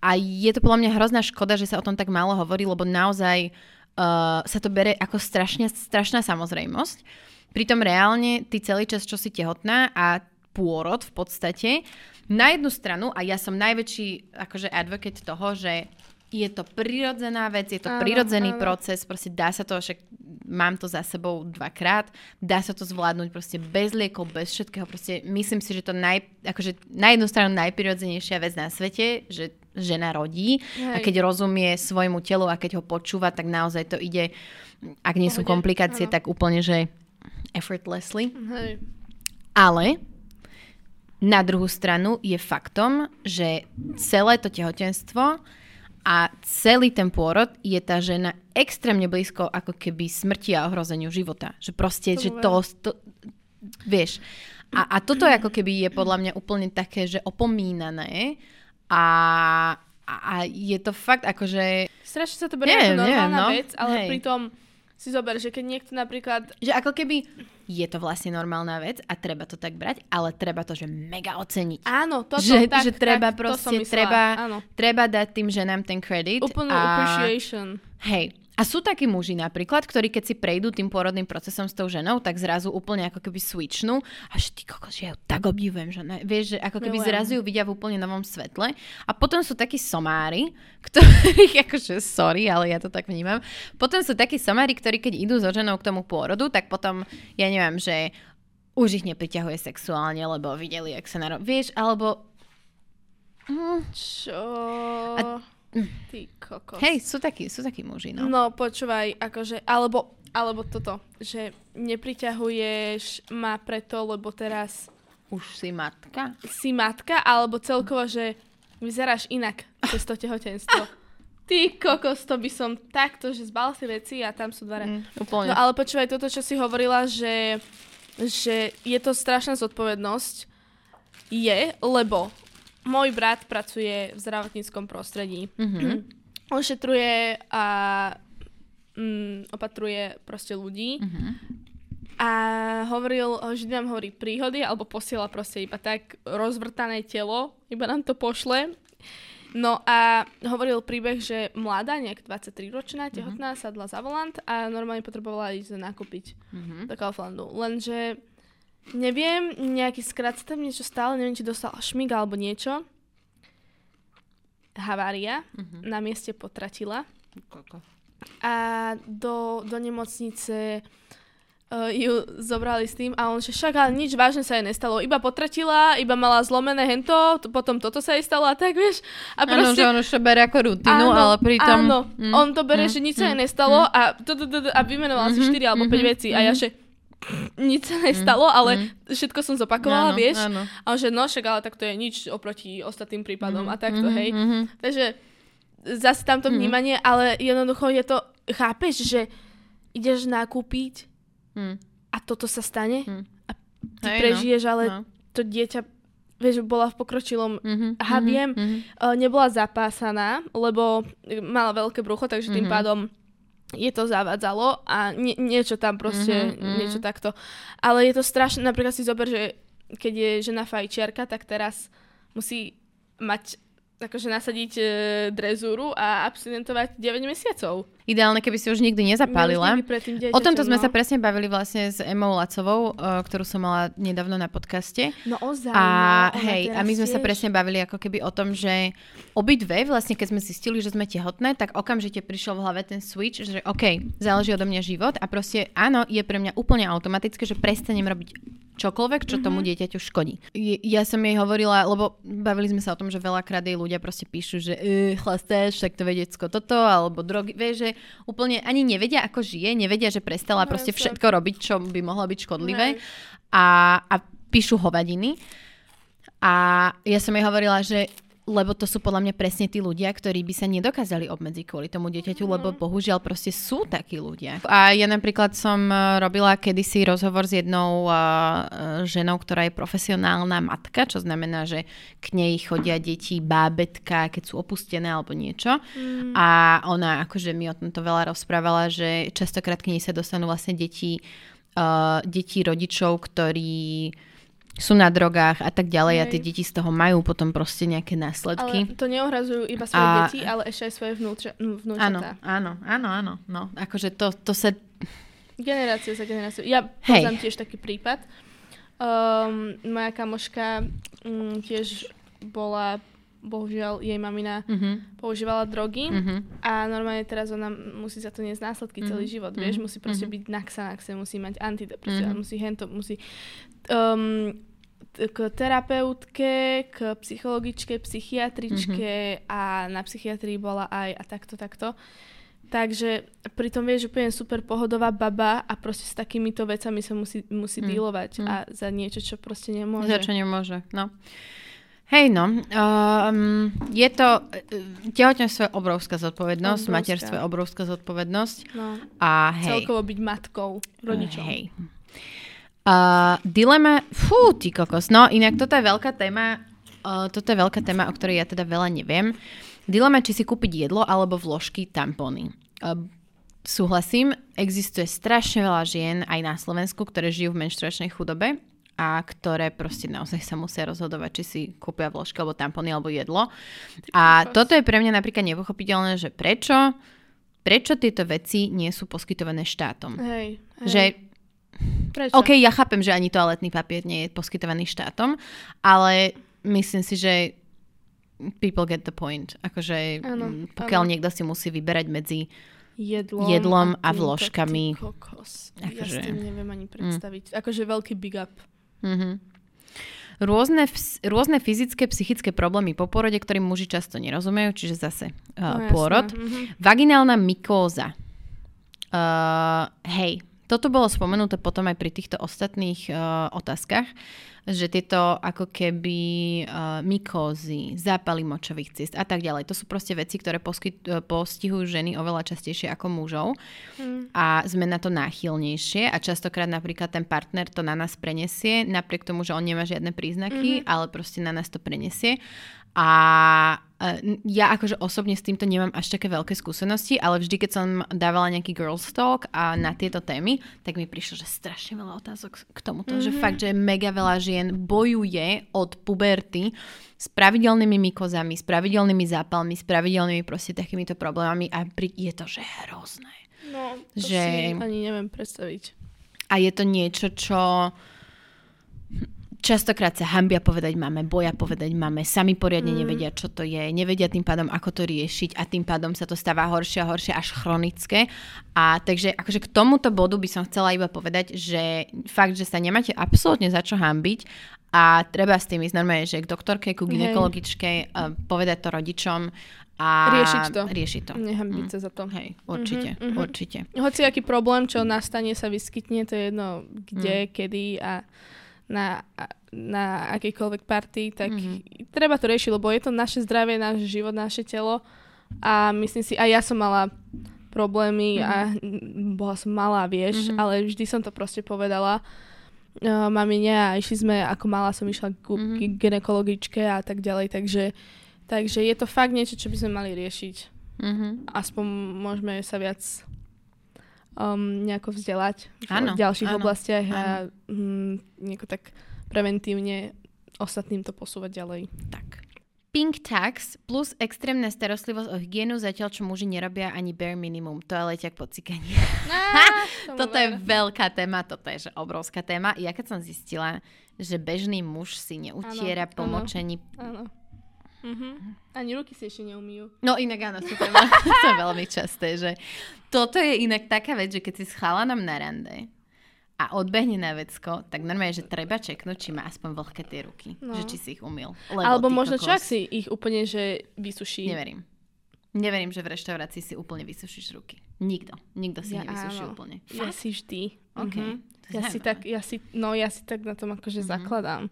a je to podľa mňa hrozná škoda, že sa o tom tak málo hovorí, lebo naozaj Uh, sa to bere ako strašne, strašná samozrejmosť. Pritom reálne ty celý čas, čo si tehotná a pôrod v podstate, na jednu stranu, a ja som najväčší akože advocate toho, že je to prirodzená vec, je to áno, prirodzený áno. proces, proste dá sa to, však mám to za sebou dvakrát, dá sa to zvládnuť proste bez liekov, bez všetkého, proste myslím si, že to naj, akože na jednu stranu najprirodzenejšia vec na svete, že žena rodí Hej. a keď rozumie svojmu telu a keď ho počúva, tak naozaj to ide, ak nie sú komplikácie, Hej. tak úplne, že effortlessly. Hej. Ale na druhú stranu je faktom, že celé to tehotenstvo a celý ten pôrod je tá žena extrémne blízko ako keby smrti a ohrozeniu života. Že proste, to že to, to... Vieš. A, a toto ako keby je podľa mňa úplne také, že opomínané. A, a, a je to fakt akože... Strašne sa to berie ako normálna no. vec, ale Hej. pritom si zober, že keď niekto napríklad... Že ako keby je to vlastne normálna vec a treba to tak brať, ale treba to, že mega oceniť. Áno, toto, že, tak, že treba tak, proste, to som myslela. Treba, treba dať tým ženám ten credit. Úplnú a, appreciation. Hej. A sú takí muži napríklad, ktorí keď si prejdú tým pôrodným procesom s tou ženou, tak zrazu úplne ako keby switchnú a že ty kokos, že ja ju tak obdivujem, že ne, vieš, že ako keby Milujem. zrazu ju vidia v úplne novom svetle. A potom sú takí somári, ktorých akože sorry, ale ja to tak vnímam. Potom sú takí somári, ktorí keď idú so ženou k tomu pôrodu, tak potom, ja neviem, že už ich nepriťahuje sexuálne, lebo videli, jak sa naro... Vieš, alebo... Hm. Čo... A... Ty kokos. Hej, sú takí, sú takí muži, no. No, počúvaj, akože, alebo Alebo toto, že nepriťahuješ ma preto, lebo teraz... Už si matka? Si matka, alebo celkovo, že vyzeráš inak cez to tehotenstvo. Ty kokos, to by som takto, že zbal si veci a tam sú dvere. Mm, úplne. No ale počúvaj, toto, čo si hovorila, že, že je to strašná zodpovednosť. Je, lebo môj brat pracuje v zdravotníckom prostredí. Mm-hmm. Ošetruje a... Mm, opatruje proste ľudí uh-huh. a hovoril, že nám hovorí príhody alebo posiela proste iba tak rozvrtané telo, iba nám to pošle. No a hovoril príbeh, že mladá, nejak dvadsaťtri ročná, tehotná, uh-huh. sadla za volant a normálne potrebovala ísť nakúpiť uh-huh. do Kauflandu. Lenže neviem, nejaký skrat tam niečo stále, neviem, či dostala šmig alebo niečo. Havária uh-huh. na mieste potratila. Koko. A do, do nemocnice uh, ju zobrali s tým a on že však, ale nič vážne sa jej nestalo. Iba potratila, iba mala zlomené hento, to, potom toto sa jej stalo a tak, vieš. A proste... Áno, že on už to berie ako rutinu, áno, ale pritom... Áno, mm, on to berie, mm, že nič mm, sa jej nestalo mm, a, a vymenovala mm, si štyri mm, alebo päť mm, veci mm, a ja že nič sa nestalo, ale mm, všetko som zopakovala, áno, vieš. Áno. A on že no však, ale tak to je nič oproti ostatným prípadom mm, a takto, mm, hej. Mm, Takže... Zase tam to vnímanie, mm. ale jednoducho je to, chápeš, že ideš nakúpiť mm. a toto sa stane mm. a ty hey, prežiješ, no, ale no. to dieťa, vieš, bola v pokročilom mm-hmm, habiem, mm-hmm. nebola zapásaná, lebo mala veľké brucho, takže mm-hmm. tým pádom je to zavádzalo a nie, niečo tam proste, mm-hmm, niečo mm-hmm. takto. Ale je to strašné, napríklad si zober, že keď je žena fajčiarka, tak teraz musí mať akože nasadiť e, drezúru a abstinentovať deväť mesiacov. Ideálne, keby si už nikdy nezapálila. Dieťaťom, o tomto sme no. sa presne bavili vlastne s Emou Lacovou, e, ktorú som mala nedávno na podcaste. No ozaj. A, no, hej, a my sme tiež sa presne bavili ako keby o tom, že obidve vlastne, keď sme zistili, že sme tehotné, tak okamžite prišiel v hlave ten switch, že OK, záleží odo mňa život a proste áno, je pre mňa úplne automatické, že prestanem robiť čokoľvek, čo mm-hmm. tomu dieťaťu škodí. Ja som jej hovorila, lebo bavili sme sa o tom, že veľakrát jej ľudia proste píšu, že e, chlastáš, tak to vie decko toto, alebo drogy, vieš, že úplne ani nevedia, ako žije, nevedia, že prestala no, proste ja všetko robiť, čo by mohlo byť škodlivé a, a píšu hovadiny. A ja som jej hovorila, že lebo to sú podľa mňa presne tí ľudia, ktorí by sa nedokázali obmedziť kvôli tomu dieťaťu, mm-hmm. lebo bohužiaľ proste sú takí ľudia. A ja napríklad som robila kedysi rozhovor s jednou uh, ženou, ktorá je profesionálna matka, čo znamená, že k nej chodia deti, bábetka, keď sú opustené alebo niečo. Mm. A ona akože mi o tomto veľa rozprávala, že častokrát k nej sa dostanú vlastne deti, uh, deti rodičov, ktorí... sú na drogách a tak ďalej hej. a tie deti z toho majú potom proste nejaké následky. Ale to neohrazujú iba svoje a... deti, ale ešte aj svoje vnúča, vnúčatá. Áno, áno, áno, áno. No, akože to, to sa... Generáciu za generáciu. Ja poznám tiež taký prípad. Um, moja kamoška um, tiež bola, bohužiaľ, jej mamina mm-hmm. používala drogy mm-hmm. a normálne teraz ona musí za to niesť následky mm-hmm. celý život, mm-hmm. vieš, musí proste mm-hmm. byť na Xanaxe, musí mať antidepresiva, mm-hmm. musí hento, musí... Um, k terapeutke, k psychologičke, psychiatričke mm-hmm. a na psychiatrii bola aj a takto, takto. Takže pritom vieš, že úplne super pohodová baba a proste s takýmito vecami sa musí, musí mm. dealovať mm. a za niečo, čo proste nemôže. Za čo nemôže, no. Hej, no, um, je to, tehotenstvo je obrovská zodpovednosť, obrovská. Materstvo je obrovská zodpovednosť. No. A hej. Celkovo byť matkou, rodičom. Hej. Uh, dilema, fú, ty kokos, no inak toto je veľká téma, uh, toto je veľká téma, o ktorej ja teda veľa neviem. Dilema, či si kúpiť jedlo alebo vložky, tampóny. Uh, súhlasím, existuje strašne veľa žien aj na Slovensku, ktoré žijú v menštruačnej chudobe a ktoré proste naozaj sa musia rozhodovať, či si kúpia vložky alebo tampóny alebo jedlo. A toto je pre mňa napríklad nepochopiteľné, že prečo, prečo tieto veci nie sú poskytované štátom. Hej, hej. Že prečo? OK, ja chápem, že ani toaletný papier nie je poskytovaný štátom, ale myslím si, že people get the point. Akože ano, pokiaľ ano. niekto si musí vyberať medzi jedlom, jedlom a, a vložkami. Kokos. Akože... Ja si neviem ani predstaviť. Mm. Akože veľký big up. Mhm. Rôzne, rôzne fyzické, psychické problémy po porode, ktorým muži často nerozumejú, čiže zase uh, no, pôrod. Mhm. Vaginálna mykóza. Uh, hej, toto bolo spomenuté potom aj pri týchto ostatných uh, otázkach, že tieto ako keby uh, mykózy, zápaly močových ciest a tak ďalej. To sú proste veci, ktoré poskyt, postihujú ženy oveľa častejšie ako mužov mm. a sme na to náchylnejšie a častokrát napríklad ten partner to na nás prenesie, napriek tomu, že on nemá žiadne príznaky, mm-hmm. ale proste na nás to prenesie. A ja akože osobne s týmto nemám až také veľké skúsenosti, ale vždy, keď som dávala nejaký girls talk a na tieto témy, tak mi prišlo, že strašne veľa otázok k tomuto, mm-hmm. že fakt, že mega veľa žien bojuje od puberty s pravidelnými mykozami, s pravidelnými zápalmi, s pravidelnými proste takýmito problémami a pri, je to, že hrozné. No, to že... si ani neviem predstaviť. A je to niečo, čo... Častokrát sa hanbia povedať máme, boja povedať máme, sami poriadne mm. nevedia, čo to je, nevedia tým pádom, ako to riešiť a tým pádom sa to stáva horšie a horšie, až chronické. A takže akože k tomuto bodu by som chcela iba povedať, že fakt, že sa nemáte absolútne za čo hanbiť a treba s tým ísť normálne, že k doktorke, ku ginekologičke, povedať to rodičom a riešiť to. Riešiť to. Nehanbiť mm. sa za to. Hej, určite, mm-hmm, určite. Hoci aký problém, čo nastane, sa vyskytne, to je jedno kde, mm. kedy a... na, na akejkoľvek party, tak mm-hmm. treba to riešiť, lebo je to naše zdravie, náš život, naše telo a myslím si, aj ja som mala problémy mm-hmm. a bola som malá, vieš, mm-hmm. ale vždy som to proste povedala uh, mamine a išli sme, ako malá som išla k, mm-hmm. k ginekologičke a tak ďalej, takže, takže je to fakt niečo, čo by sme mali riešiť. Mm-hmm. Aspoň môžeme sa viac Um, nejako vzdelať v ano, ďalších ano, oblastiach ano. a um, nejako tak preventívne ostatným to posúvať ďalej. Tak. Pink tax plus extrémna starostlivosť o hygienu, zatiaľ čo muži nerobia ani bare minimum. To je leťak pocikanie. Toto je veľká téma, toto je že obrovská téma. Ja keď som zistila, že bežný muž si neutiera po močení... Áno. Uh-huh. Ani ruky si ešte neumýjú. No inak áno, super, to je veľmi časté, že toto je inak taká vec, že keď si s chalanom na rande a odbehne na vecko, tak normálne, že treba čeknúť, či má aspoň vlhké tie ruky, no. že či si ich umýl. Alebo možno kokos... čo, ak si ich úplne že vysuší. Neverím. Neverím, že v reštaurácii si úplne vysušíš ruky. Nikto. Nikto si ja, nevysuší áno. úplne. Ja si vždy. Okay. Mm-hmm. Ja, si tak, ja, si, no, ja si tak na tom akože mm-hmm. zakladám.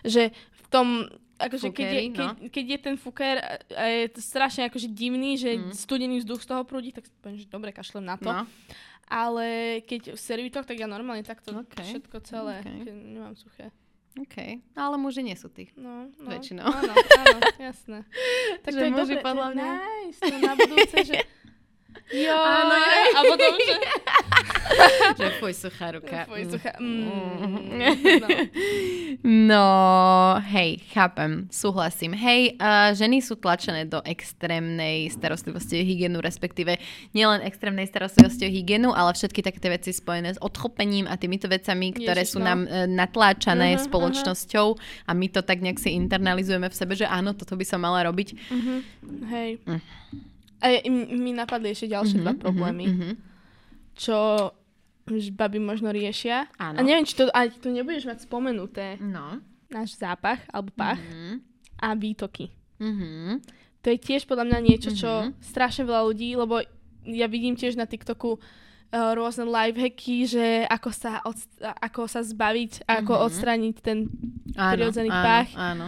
Že v tom... Akože Fukery, keď, je, no. keď, keď je ten fuker a je to strašne akože divný, že mm. studený vzduch z toho prúdi, tak poviem, že dobre, kašlem na to. No. Ale keď v servitoch, tak ja normálne takto okay. všetko celé. Okay. Nemám suché. OK, ale muži nie sú tých. No, no. Väčšinou. Áno, áno, jasné. Tak že to je dobre, podľa mňa. Nice, to na budúce, že... Jo, áno, ja. A potom, že... že fuj, suchá ruka. Fuj, suchá... Mm. No. no, hej, chápem, súhlasím. Hej, uh, ženy sú tlačené do extrémnej starostlivosti o hygienu, respektíve nielen extrémnej starostlivosti o hygienu, ale všetky takéto veci spojené s odchopením a týmito vecami, ktoré Ježiš, sú nám uh, natláčané uh-huh, spoločnosťou uh-huh. a my to tak nejak si internalizujeme v sebe, že áno, toto by som mala robiť. Uh-huh. Hej. Mm. A mi napadli ešte ďalšie mm-hmm, dva problémy, mm-hmm. čo baby možno riešia. Áno. A neviem, či to, ale tu nebudeš mať spomenuté. No. Náš zápach alebo pach mm-hmm. a výtoky. Mm-hmm. To je tiež podľa mňa niečo, čo mm-hmm. strašne veľa ľudí, lebo ja vidím tiež na TikToku uh, rôzne lifehacky, že ako sa, od, ako sa zbaviť, mm-hmm. ako odstrániť ten áno, prirodzený áno, pach áno.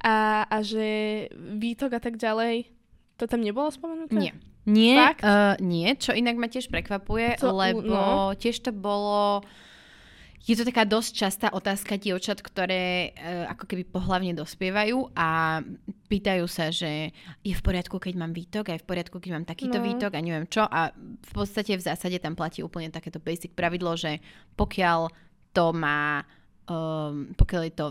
A, a že výtok a tak ďalej. To tam nebolo spomenuté? Nie. Nie, uh, nie, čo inak ma tiež prekvapuje, to, lebo no. tiež to bolo... Je to taká dosť častá otázka dievčat, ktoré uh, ako keby pohlavne dospievajú a pýtajú sa, že je v poriadku, keď mám výtok, a je v poriadku, keď mám takýto no. výtok a neviem čo. A v podstate v zásade tam platí úplne takéto basic pravidlo, že pokiaľ to má... Um, pokiaľ je to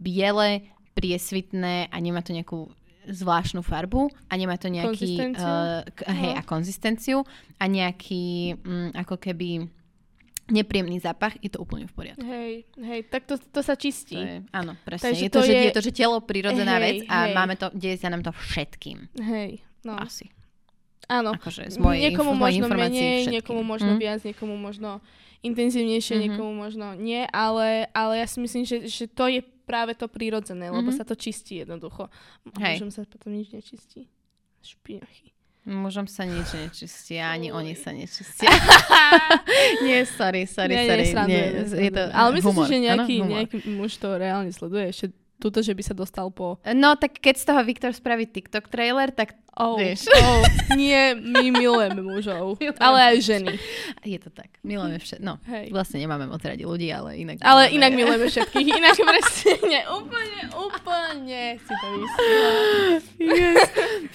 biele, priesvitné a nemá to nejakú... zvláštnu farbu a nemá to nejaký uh, k- hej, no. a konzistenciu a nejaký um, ako keby nepríjemný zápach, je to úplne v poriadku. Hej, hej, tak to, to sa čistí. To je, áno, presne. Takže je to, to že, je... je to, že telo prirodzená hej, vec a hej. máme to, deje sa nám to všetkým. Hej, no. Asi. Áno. Akože z mojej, niekomu z mojej možno menej, všetkým. Niekomu možno mm. viac, niekomu možno intenzívnejšie, mm-hmm. niekomu možno nie, ale, ale ja si myslím, že, že to je práve to prírodzené, lebo mm-hmm. sa to čistí jednoducho. A možno sa potom nič nečistí. Špinachy. Mužom sa nič nečistia, ani oni sa nečistia. nie, sorry, sorry, nie, sorry. Nie, srandujem, nie, srandujem. Je to ale myslím si, že nejaký, ano, nejaký muž to reálne sleduje. Ešte tuto, že by sa dostal po... No, tak keď z toho Viktor spraví TikTok trailer, tak oh, vieš. Oh, nie, my milujeme mužov, milujeme ale aj ženy. Je to tak, milujeme všetkých. No, hej. Vlastne nemáme moc radi ľudí, ale inak... Ale inak milujeme všetkých, inak presne, úplne, úplne si to vysvetla. Yes.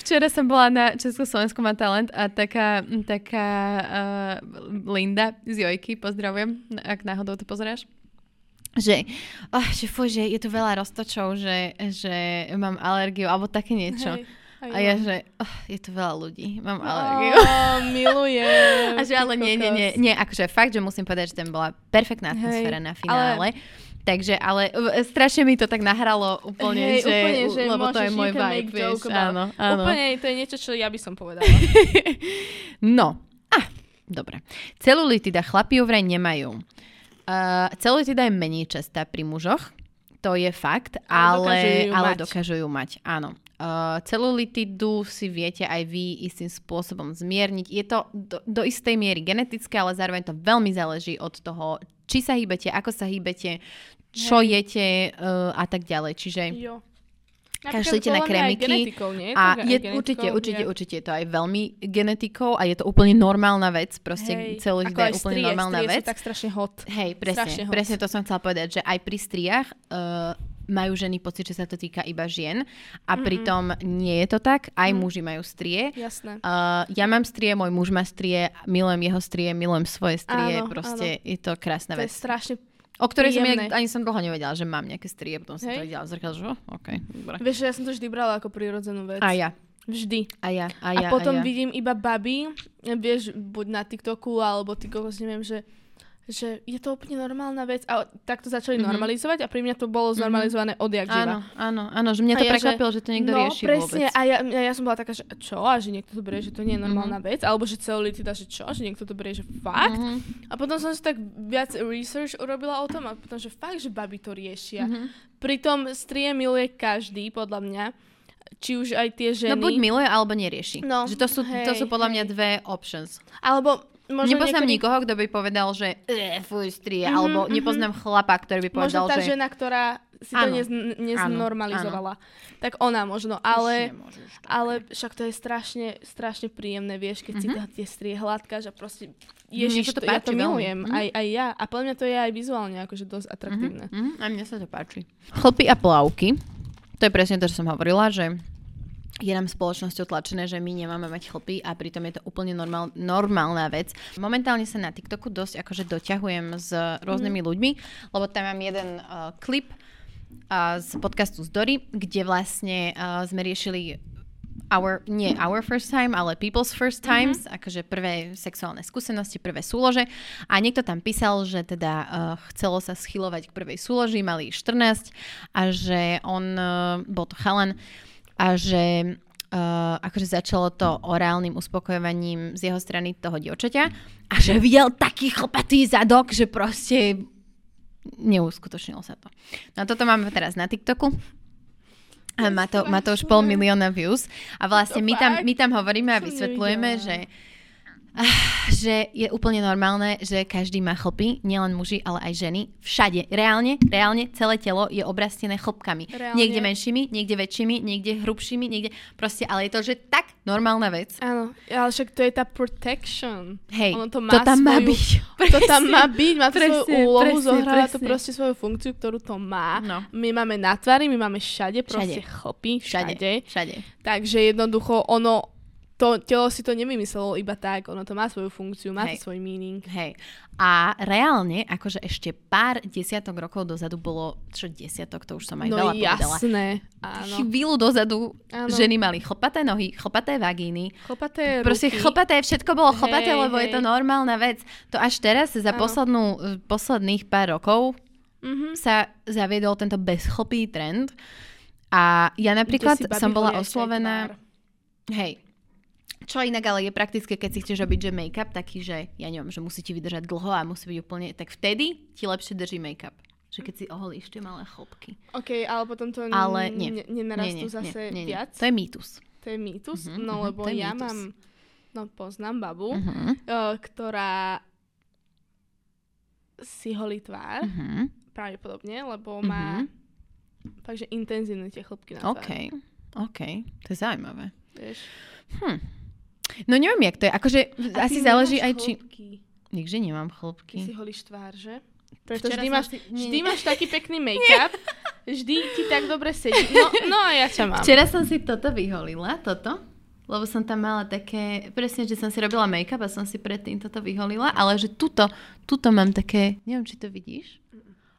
Včera som bola na Česko-Slovensku má talent a taká, taká uh, Linda z Jojky, pozdravujem, ak náhodou to pozeráš. Že, oh, že, fuj, že je tu veľa roztočov, že, že mám alergiu, alebo také niečo. Hej, a ja, že oh, je tu veľa ľudí, mám alergiu. Oh, milujem. A že ale nie, nie, nie, nie, akože fakt, že musím povedať, že tam bola perfektná atmosféra hej, na finále. Ale... Takže, ale strašne mi to tak nahralo úplne, hey, že, úplne že lebo to je môj vibe, vieš. Áno, áno. Úplne, to je niečo, čo ja by som povedala. No, ah, dobre. Celulitida chlapi vraj nemajú. Uh, celulitida je menej častá pri mužoch, to je fakt, ale, ale, dokážu, ju ale dokážu ju mať. Áno. Uh, celulitidu si viete aj vy istým spôsobom zmierniť. Je to do, do istej miery genetické, ale zároveň to veľmi záleží od toho, či sa hýbete, ako sa hýbete, čo hej. jete uh, a tak ďalej. Čiže... Jo. Kašlite na krémiky a je, určite, určite, určite je to aj veľmi genetikou a je to úplne normálna vec, proste celý je úplne strie, normálna vec. Ako aj strie sú tak strašne hot. Hej, presne, presne to som chcela povedať, že aj pri striách uh, majú ženy pocit, že sa to týka iba žien a mm-mm. pritom nie je to tak, aj mm. muži majú strie. Jasné. Uh, ja mám strie, môj muž má strie, milujem jeho strie, milujem svoje strie, áno, proste áno. Je to krásna to vec. To je strašne o ktorej som ja, ani som dlho nevedela, že mám nejaké strie, potom som to videla v zrkadle, že oh, okej, okay, dobre. Vieš, ja som to vždy brala ako prirodzenú vec. A ja. Vždy. A ja, a ja, a potom a ja. Vidím iba baby, vieš, buď na TikToku, alebo ty kokos, neviem, že, že je to úplne normálna vec. A tak to začali mm-hmm. normalizovať a pri mňa to bolo normalizované mm-hmm. odjak živa. Áno, áno, áno, že mňa to ja, prekvapilo, že, že to niekto no, rieši presne, vôbec. No, presne, a ja, ja, ja som bola taká, že čo? A že niekto to berie, že to nie je normálna mm-hmm. vec. Alebo že celulitida, že čo? Že niekto to berie, že fakt? Mm-hmm. A potom som si tak viac research urobila o tom a potom, že fakt, že baby to riešia. Mm-hmm. Pritom strie miluje každý, podľa mňa. Či už aj tie ženy. No buď miluje, alebo nerieši. No, že to sú, hej, to sú podľa mňa hej. dve options. Alebo... Nepoznám niektorý... nikoho, kto by povedal, že fuj, strie, mm-hmm, alebo nepoznám mm-hmm. chlapa, ktorý by povedal, že... Možno tá že... žena, ktorá si ano, to nez- neznormalizovala. Ano. Tak ona možno, ale, nemôžeš, ale však to je strašne, strašne príjemné, vieš, keď mm-hmm. si tie strie hladkáš a proste... Ježiš, to, to ja to milujem, mm-hmm. aj, aj ja. A podľa mňa to je aj vizuálne akože dosť atraktívne. Mm-hmm. A mne sa to páči. Chlpy a plavky. To je presne to, čo som hovorila, že... Je nám spoločnosťou tlačené, že my nemáme mať chlpy a pritom je to úplne normál, normálna vec. Momentálne sa na TikToku dosť akože doťahujem s rôznymi mm. ľuďmi, lebo tam mám jeden uh, klip uh, z podcastu z Dory, kde vlastne uh, sme riešili our, nie our first time, ale people's first times, mm-hmm. akože prvé sexuálne skúsenosti, prvé súlože. A niekto tam písal, že teda uh, chcelo sa schylovať k prvej súloži, mali štrnásť a že on, uh, bol to chalan, a že uh, akože začalo to orálnym uspokojovaním z jeho strany toho dievčaťa a že videl taký chlpatý zadok, že proste neuskutočnilo sa to. No toto máme teraz na TikToku. A má to, má to už pol milióna views. A vlastne my tam, my tam hovoríme a vysvetľujeme, že... že je úplne normálne, že každý má chlpy, nielen muži, ale aj ženy. Všade. Reálne, reálne celé telo je obrastené chlpkami. Reálne. Niekde menšími, niekde väčšími, niekde hrubšími, niekde... Proste, ale je to, že tak normálna vec. Áno, ale však to je tá protection. Hej, ono to, má to tam svoju, má byť. Presne, to tam má byť, má to presne, svoju úlohu, zohráva to proste svoju funkciu, ktorú to má. No. My máme na tvári, my máme všade, proste všade. Chlpy, všade. Všade. Všade. Takže jednoducho ono... To telo si to nevymyslelo iba tak, ono to má svoju funkciu, má to svoj meaning. Hej. A reálne, akože ešte pár desiatok rokov dozadu bolo, čo desiatok, to už som aj no veľa povedala. No jasné, áno. Chvíľu dozadu áno. Ženy mali chlpaté nohy, chlpaté vagíny. Chlpaté ruky. Proste chlpaté, všetko bolo chlpaté, hej, lebo hej. Je to normálna vec. To až teraz za poslednú, posledných pár rokov mm-hmm. sa zaviedol tento bezchlpý trend. A ja napríklad som bola oslovená... Hej. Čo inak ale je praktické, keď si chceš robiť, že make-up taký, že ja neviem, že musí ti vydržať dlho a musí byť úplne, tak vtedy ti lepšie drží make-up. Že keď si oholíš tie malé chlopky. Okej, okay, ale potom to ale nie, n- nenarastú nie, nie, zase nie, nie, nie. Viac? To je mýtus. To je mýtus, uh-huh, no lebo uh-huh, ja mýtus. mám, no poznám babu, uh-huh. uh, ktorá si holí tvár, uh-huh. pravdepodobne, lebo má uh-huh. takže intenzívne tie chlopky na tvár. OK, OK, to je zaujímavé. Vieš? Hm. No neviem, jak to je, akože a asi záleží aj či... Nikže nemám chlopky. Ty si holíš tvár, že? Pretože vždy máš, vždy máš taký pekný make-up, vždy ti tak dobre sedí. No, no a ja čo mám. Včera som si toto vyholila, toto, lebo som tam mala také, presne, že som si robila make-up a som si predtým toto vyholila, ale že tuto, tuto mám také, neviem, či to vidíš,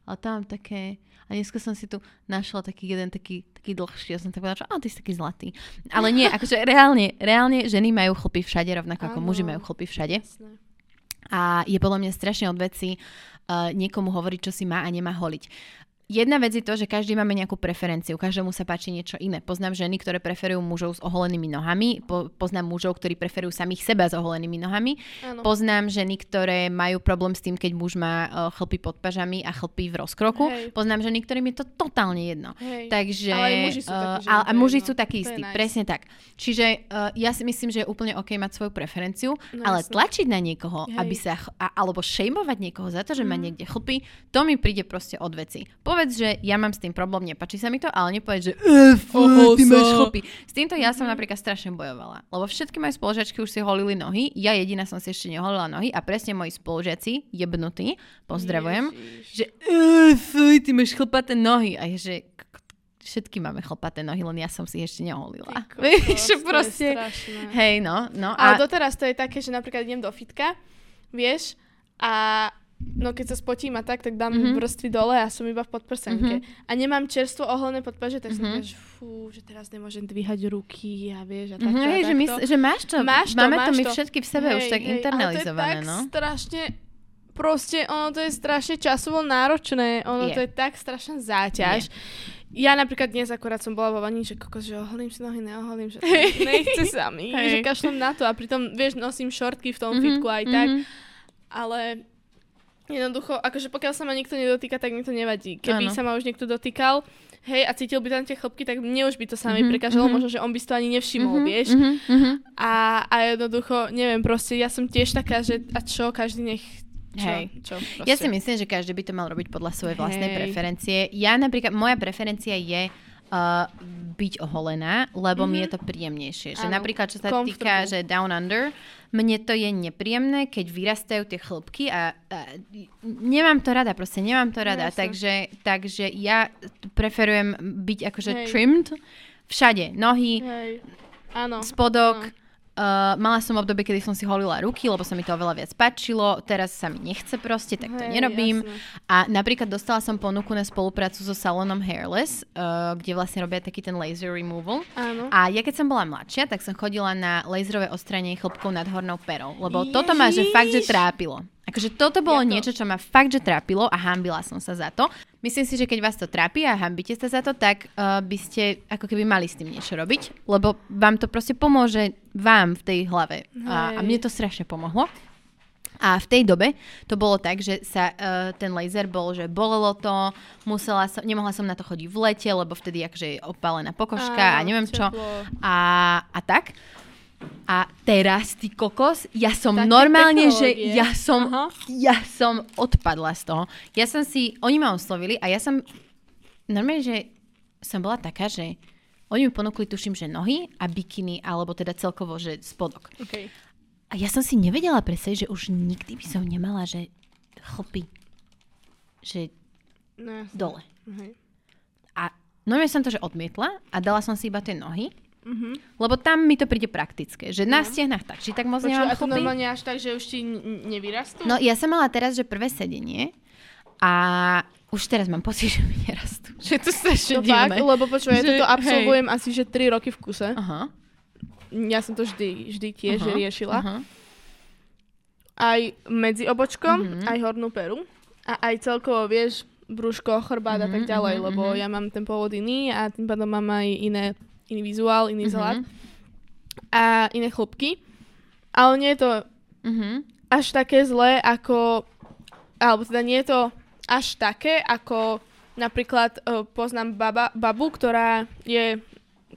ale tam mám také, a dneska som si tu našla taký jeden, taký, taký dlhší, ja som tak povedala, že a ty si taký zlatý. Ale nie, akože reálne, reálne ženy majú chlpy všade, rovnako ako muži majú chlpy všade. Jasné. A je podľa mňa strašne od veci uh, niekomu hovoriť, čo si má a nemá holiť. Jedna vec je to, že každý máme nejakú preferenciu, každému sa páči niečo iné. Poznám ženy, ktoré preferujú mužov s oholenými nohami, po, poznám mužov, ktorí preferujú samých seba s oholenými nohami, ano. Poznám ženy, ktoré majú problém s tým, keď muž má uh, chlpy pod pažami a chlpy v rozkroku, hej. Poznám ženy, ktorým je to totálne jedno. Hej. Takže, ale aj muži sú takí, uh, ale, a muži sú takí istí, nice. Presne tak. Čiže uh, ja si myslím, že je úplne OK mať svoju preferenciu, no, ale jasne. Tlačiť na niekoho, hej. Aby sa, a, alebo šejmovať niekoho za to, že mm. má niekde chlpy, to mi príde proste od veci. Povedz, že ja mám s tým problém, nepáči sa mi to, ale nepovedz, že fú, ty máš chlpy. S týmto ja som napríklad strašne bojovala, lebo všetky moje spolužiačky už si holili nohy, ja jediná som si ešte neholila nohy a presne moji spolužiaci, jebnutí, pozdravujem, Ježiš. Že fú, ty máš chlpaté nohy a je, že všetky máme chlpaté nohy, len ja som si ešte neholila. Víš, proste, hej, no, no. Ale doteraz to je také, že napríklad idem do fitka, vieš, a no keď sa spotím a tak, tak dám mm-hmm. vrstvy dole a som iba v podprsenke. Mm-hmm. A nemám čerstvo oholené podpaže, tak som mm-hmm. že fú, že teraz nemôžem dvíhať ruky a vieš a takto mm-hmm. a takto. Že, my, že máš to, máš to máme máš to my to. Všetky v sebe hej, už tak hej, internalizované. Ale to je tak no? strašne, proste ono to je strašne časovo náročné, ono je. To je tak strašná záťaž. Je. Ja napríklad dnes akorát som bola vo vaní, že kokos, že oholím si nohy, neoholím, že nechce sa mi, hej. Že kašlem na to a pritom, vieš, nosím šortky v tom mm-hmm, fitku aj mm-hmm. tak, ale... Jednoducho, akože pokiaľ sa ma nikto nedotýka, tak mi to nevadí. Keby ano. Sa ma už niekto dotýkal, hej, a cítil by tam tie chlopky, tak mne už by to sami mm-hmm, prekážalo, mm-hmm. možno, že on by si to ani nevšimol, mm-hmm, vieš. Mm-hmm. A, a jednoducho, neviem, proste, ja som tiež taká, že a čo, každý nech... Čo, hej. Čo, ja si myslím, že každý by to mal robiť podľa svojej vlastnej hej. preferencie. Ja napríklad, moja preferencia je... Uh, byť oholená, lebo mm-hmm. mi je to príjemnejšie. Že ano, napríklad, čo sa týka, že Down Under, mne to je nepríjemné, keď vyrastajú tie chlpky a, a nemám to rada, proste nemám to rada. No, takže, takže ja preferujem byť akože hej. trimmed všade. Nohy, ano, spodok. Ano. Uh, mala som obdobie, kedy som si holila ruky, lebo sa mi to oveľa viac páčilo. Teraz sa mi nechce proste, tak to hej, nerobím. Jasne. A napríklad dostala som ponuku na spoluprácu so salónom Hairless, uh, kde vlastne robia taký ten laser removal. Áno. A ja keď som bola mladšia, tak som chodila na laserové odstránenie chlpkov nad hornou perou, lebo Ježiš. Toto ma že fakt, že trápilo. Akože toto bolo ja to. Niečo, čo ma fakt, že trápilo a hanbila som sa za to. Myslím si, že keď vás to trápi a hanbíte sa za to, tak uh, by ste ako keby mali s tým niečo robiť, lebo vám to proste pomôže vám v tej hlave. A, a mne to strašne pomohlo. A v tej dobe to bolo tak, že sa uh, ten laser bol, že bolelo to, musela som, nemohla som na to chodiť v lete, lebo vtedy akože je opálená pokožka a, a neviem čo. A, a tak... A teraz, ty kokos, ja som také normálne, technológie. Že ja som, uh-huh. ja som odpadla z toho. Ja som si, oni ma oslovili a ja som, normálne, že som bola taká, že oni mi ponúkli, tuším, že nohy a bikiny, alebo teda celkovo, že spodok. Okay. A ja som si nevedela predstaviť, že už nikdy by som nemala, že chlpy, že no, dole. Uh-huh. A normálne som to, že odmietla a dala som si iba tie nohy. Mm-hmm. Lebo tam mi to príde praktické, že na no. stehnách tak, či tak moc nemám chlpy. A to normálne až tak, že už ti n- nevyrastú? No ja som mala teraz, že prvé sedenie a už teraz mám pocit, že mi nerastú. Že to strašne divné. To fakt, lebo počuva, ja toto absolvujem hej. asi, že tri roky v kuse. Aha. Ja som to vždy, vždy tiež aha, riešila. Aha. Aj medzi obočkom, mm-hmm. aj hornú peru a aj celkovo, vieš, brúško, chrbát mm-hmm, a tak ďalej, mm-hmm. lebo ja mám ten pôvod iný a tým pádom mám aj iné iný vizuál, iný vzhľad uh-huh. a iné chlopky. Ale nie je to uh-huh. až také zlé ako... Alebo teda nie je to až také ako napríklad uh, poznám baba, babu, ktorá je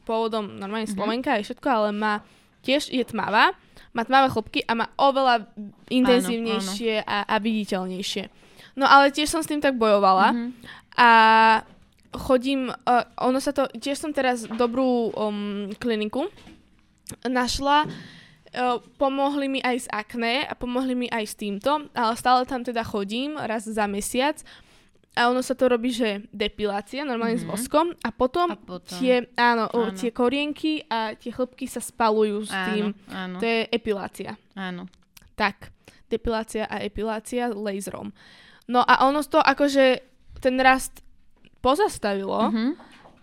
pôvodom normálne Slovenka, mm-hmm. aj všetko, ale má tiež, je tmavá, má tmavé chlopky a má oveľa intenzívnejšie áno, áno. A, a viditeľnejšie. No ale tiež som s tým tak bojovala mm-hmm. a chodím, uh, ono sa to, tiež som teraz dobrú um, kliniku našla, uh, pomohli mi aj s akné a pomohli mi aj s týmto, ale stále tam teda chodím raz za mesiac. A ono sa to robí, že depilácia, normálne mm-hmm. s voskom. A potom, a potom. Tie, áno, áno. tie korienky a tie chlpky sa spalujú s áno, tým. Áno. To je epilácia. Áno. Tak, depilácia a epilácia laserom. No a ono to akože ten rast pozastavilo mm-hmm.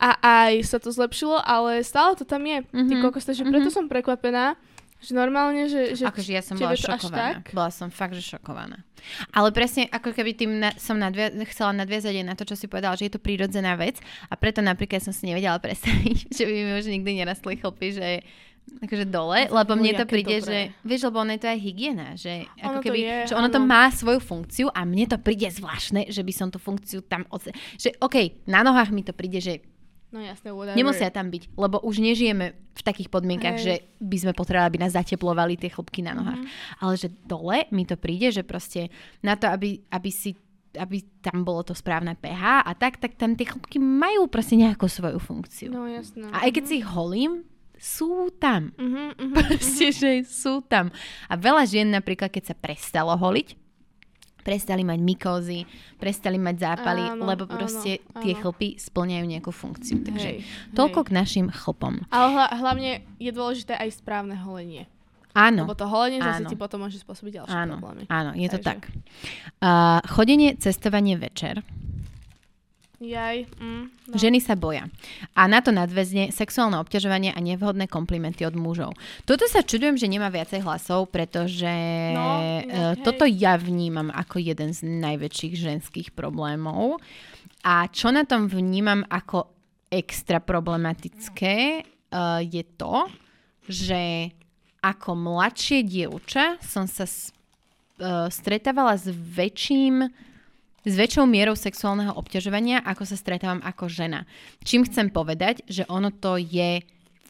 a aj sa to zlepšilo, ale stále to tam je. Mm-hmm. Ty kokosta, že mm-hmm. preto som prekvapená. Že normálne, že, že akože ja som bola šokovaná. Bola som fakt, že šokovaná. Ale presne, ako keby tým na, som nadvia- chcela nadviazať aj na to, čo si povedala, že je to prírodzená vec a preto napríklad som si nevedela predstaviť, že by mi už nikdy nerastli chlpy, že akože dole, lebo mne to príde, dobré. Že vieš, lebo ono je to aj hygiena, že ako ono keby, je, že ono, ono to má svoju funkciu a mne to príde zvláštne, že by som tú funkciu tam od... Že okej, okay, na nohách mi to príde, že no jasné, whatever. Nemusia tam byť, lebo už nežijeme v takých podmienkach, hey. Že by sme potrebovali, aby nás zateplovali tie chlopky na nohách. Mm-hmm. Ale že dole mi to príde, že proste na to, aby, aby, si, aby tam bolo to správne pé há a tak, tak tam tie chlopky majú proste nejakú svoju funkciu. No jasné. A aj keď mm-hmm. si ich holím, sú tam. Mm-hmm, mm-hmm, proste, mm-hmm. že sú tam. A veľa žien napríklad, keď sa prestalo holiť, prestali mať mykózy, prestali mať zápaly, áno, lebo proste áno, tie áno. chlpy splňajú nejakú funkciu. Takže hej, toľko hej. k našim chlpom. Ale hla, hlavne je dôležité aj správne holenie. Áno. Lebo to holenie zase ti potom môže spôsobiť ďalšie áno, problémy. Áno, je Takže. To tak. Uh, chodenie, cestovanie večer. Jaj. Mm, no. Ženy sa boja. A na to nadväzne sexuálne obťažovanie a nevhodné komplimenty od mužov. Toto sa čudujem, že nemá viacej hlasov, pretože no, ne, toto ja vnímam ako jeden z najväčších ženských problémov. A čo na tom vnímam ako extra problematické, je to, že ako mladšie dievča som sa stretávala s väčším s väčšou mierou sexuálneho obťažovania, ako sa stretávam ako žena. Čím chcem povedať, že ono to je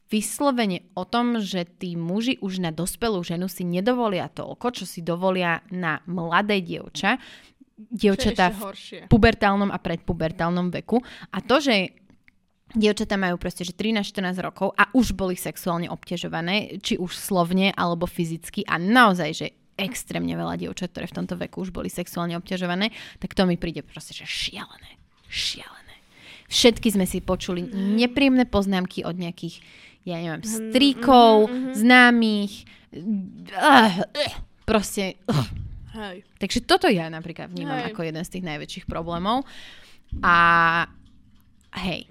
vyslovene o tom, že tí muži už na dospelú ženu si nedovolia toľko, čo si dovolia na mladé dievča, dievčatá v pubertálnom a predpubertálnom veku. A to, že dievčatá majú proste že trinásť štrnásť rokov a už boli sexuálne obťažované, či už slovne alebo fyzicky a naozaj, že extrémne veľa dievčat, ktoré v tomto veku už boli sexuálne obťažované, tak to mi príde proste, že šialené. Šialené. Všetky sme si počuli mm. nepríjemné poznámky od nejakých, ja neviem, strikov, mm-hmm. známych. Uh, uh, proste. Uh. Hej. Takže toto ja napríklad vnímam hej. ako jeden z tých najväčších problémov. A hej.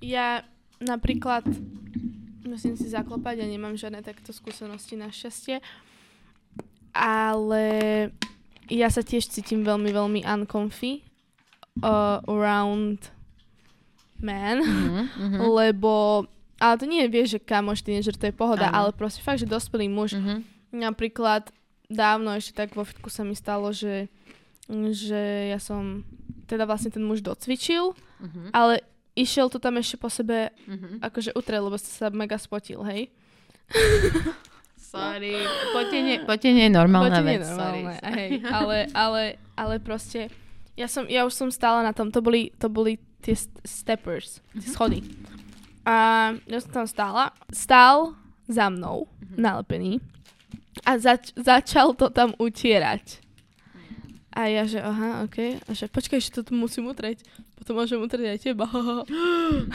Ja napríklad musím si zaklopať, ja nemám žiadne takto skúsenosti našťastie. Ale ja sa tiež cítim veľmi, veľmi uncomfy uh, around man, mm-hmm. lebo, ale to nie vieš, že kamoš, tínežer, to je pohoda, ano. Ale proste fakt, že dospelý muž. Mm-hmm. Napríklad dávno ešte tak vo fitku sa mi stalo, že, že ja som, teda vlastne ten muž docvičil, mm-hmm. ale išiel to tam ešte po sebe mm-hmm. akože utrel, lebo sa mega spotil, hej? Sorry, potenie, potenie je normálna potenie vec. Je normálne, sorry, hej, ale, ale, ale proste, ja, som, ja už som stála na tom, to boli, to boli tie steppers, tie schody. A ja som tam stála, stál za mnou, nalepený, a zač, začal to tam utierať. A ja, že aha, okej, okay. A že počkaj, že to tu musím utrieť, potom môžem utrieť aj teba.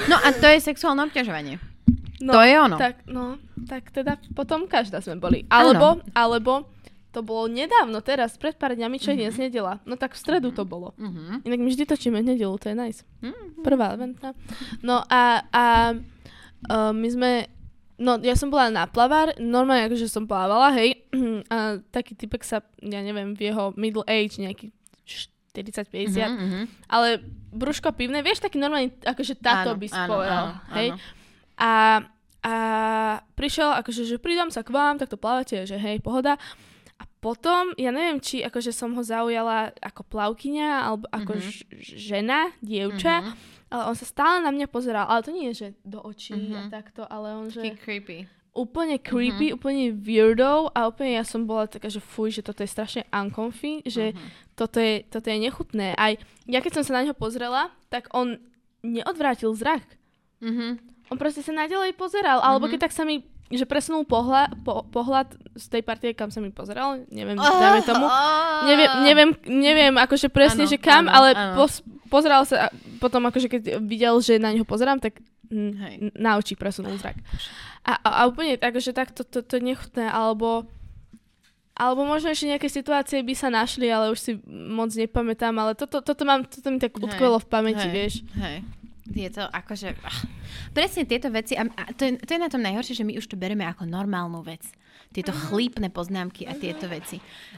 No a to je sexuálne obťažovanie. No, to je ono. Tak, no, tak teda potom každá sme boli. Alebo, alebo to bolo nedávno, teraz, pred pár dňami, čo je mm-hmm. dnes nedela. No tak v stredu to bolo. Mm-hmm. Inak my vždy točíme v nedelu, to je nice. Mm-hmm. Prvá adventná. No a, a uh, my sme, no ja som bola na plavár, normálne akože som plávala, hej. A taký typek sa, ja neviem, v jeho middle age nejaký štyridsať päťdesiat, mm-hmm. ale brúško pivné, vieš, taký normálny, akože táto by si povedal, hej. Áno. A, a prišiel, akože, že pridám sa k vám, tak to plávate, že hej, pohoda. A potom, ja neviem, či akože som ho zaujala ako plavkyňa, alebo ako mm-hmm. ž- žena, dievča, mm-hmm. ale on sa stále na mňa pozeral. Ale to nie je, že do očí mm-hmm. a takto, ale on, že... Taký creepy. Úplne creepy, mm-hmm. úplne weirdo a úplne ja som bola taká, že fuj, že toto je strašne uncomfy, že mm-hmm. toto, je, toto je nechutné. Aj ja keď som sa na neho pozrela, tak on neodvrátil zrak. Mm-hmm. On proste sa naďalej pozeral, mm-hmm. alebo keď tak sa mi, že presunul pohľad, po, pohľad z tej partie, kam sa mi pozeral, neviem, oh, dajme tomu, oh, neviem, neviem, neviem akože presne, ano, že kam, ano, ale ano. Pos, pozeral sa potom akože keď videl, že na neho pozerám, tak Hej. na oči presunul zrak. A, a, a úplne akože tak to, to, to nechutné, alebo alebo možno ešte nejaké situácie by sa našli, ale už si moc nepamätám, ale toto, toto, mám, toto mi tak utkvelo v pamäti, hej, vieš. Hej. Je to akože... Ach. Presne tieto veci, a to je, to je na tom najhoršie, že my už to bereme ako normálnu vec. Tieto uh-huh. chlípne poznámky a tieto uh-huh. veci.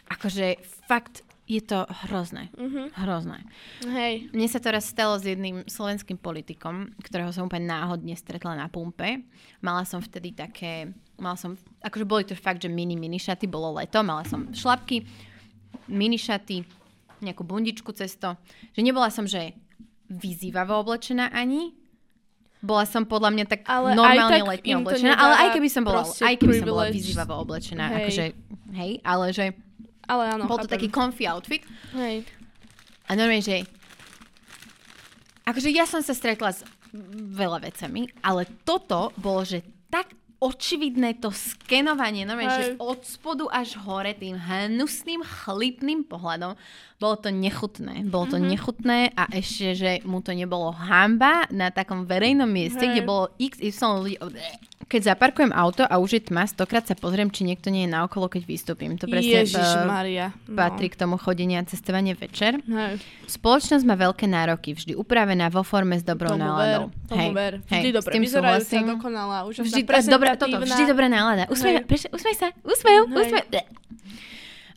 Akože fakt je to hrozné. Uh-huh. Hrozné. Hej. Mne sa to raz stalo s jedným slovenským politikom, ktorého som úplne náhodne stretla na pumpe. Mala som vtedy také... Mala som, akože boli to fakt, že mini, mini šaty, bolo leto, mala som šlapky, mini šaty, nejakú bundičku cez to, že nebola som, že vyzývavo oblečená ani, bola som podľa mňa tak ale normálne tak letne oblečená, ale aj keby som bola, aj keby som bola vyzývavo oblečená, hej. akože, hej, ale že, ale áno, bol to chápem. Taký comfy outfit, hej. A normálne, že, akože ja som sa stretla s veľa vecami, ale toto bolo, že tak očividné to skenovanie, no vieš, že od spodu až hore tým hnusným, chlípnym pohľadom, bolo to nechutné. Bolo to mm-hmm. nechutné a ešte, že mu to nebolo hanba na takom verejnom mieste, Hej. kde bolo x, y ľudí. Keď zaparkujem auto a už je tma, stokrát sa pozriem, či niekto nie je naokolo, keď vystúpim. To presne no. patrí k tomu chodenia a cestovanie večer. Hej. Spoločnosť má veľké nároky, vždy upravená vo forme s dobrou náladou. Tomu ver, vždy dobre, vyzerajú sa dokonalá. Už vždy, dobre, toto, vždy dobrá nálada. Usmej, preš, usmej sa, usmej, usmej.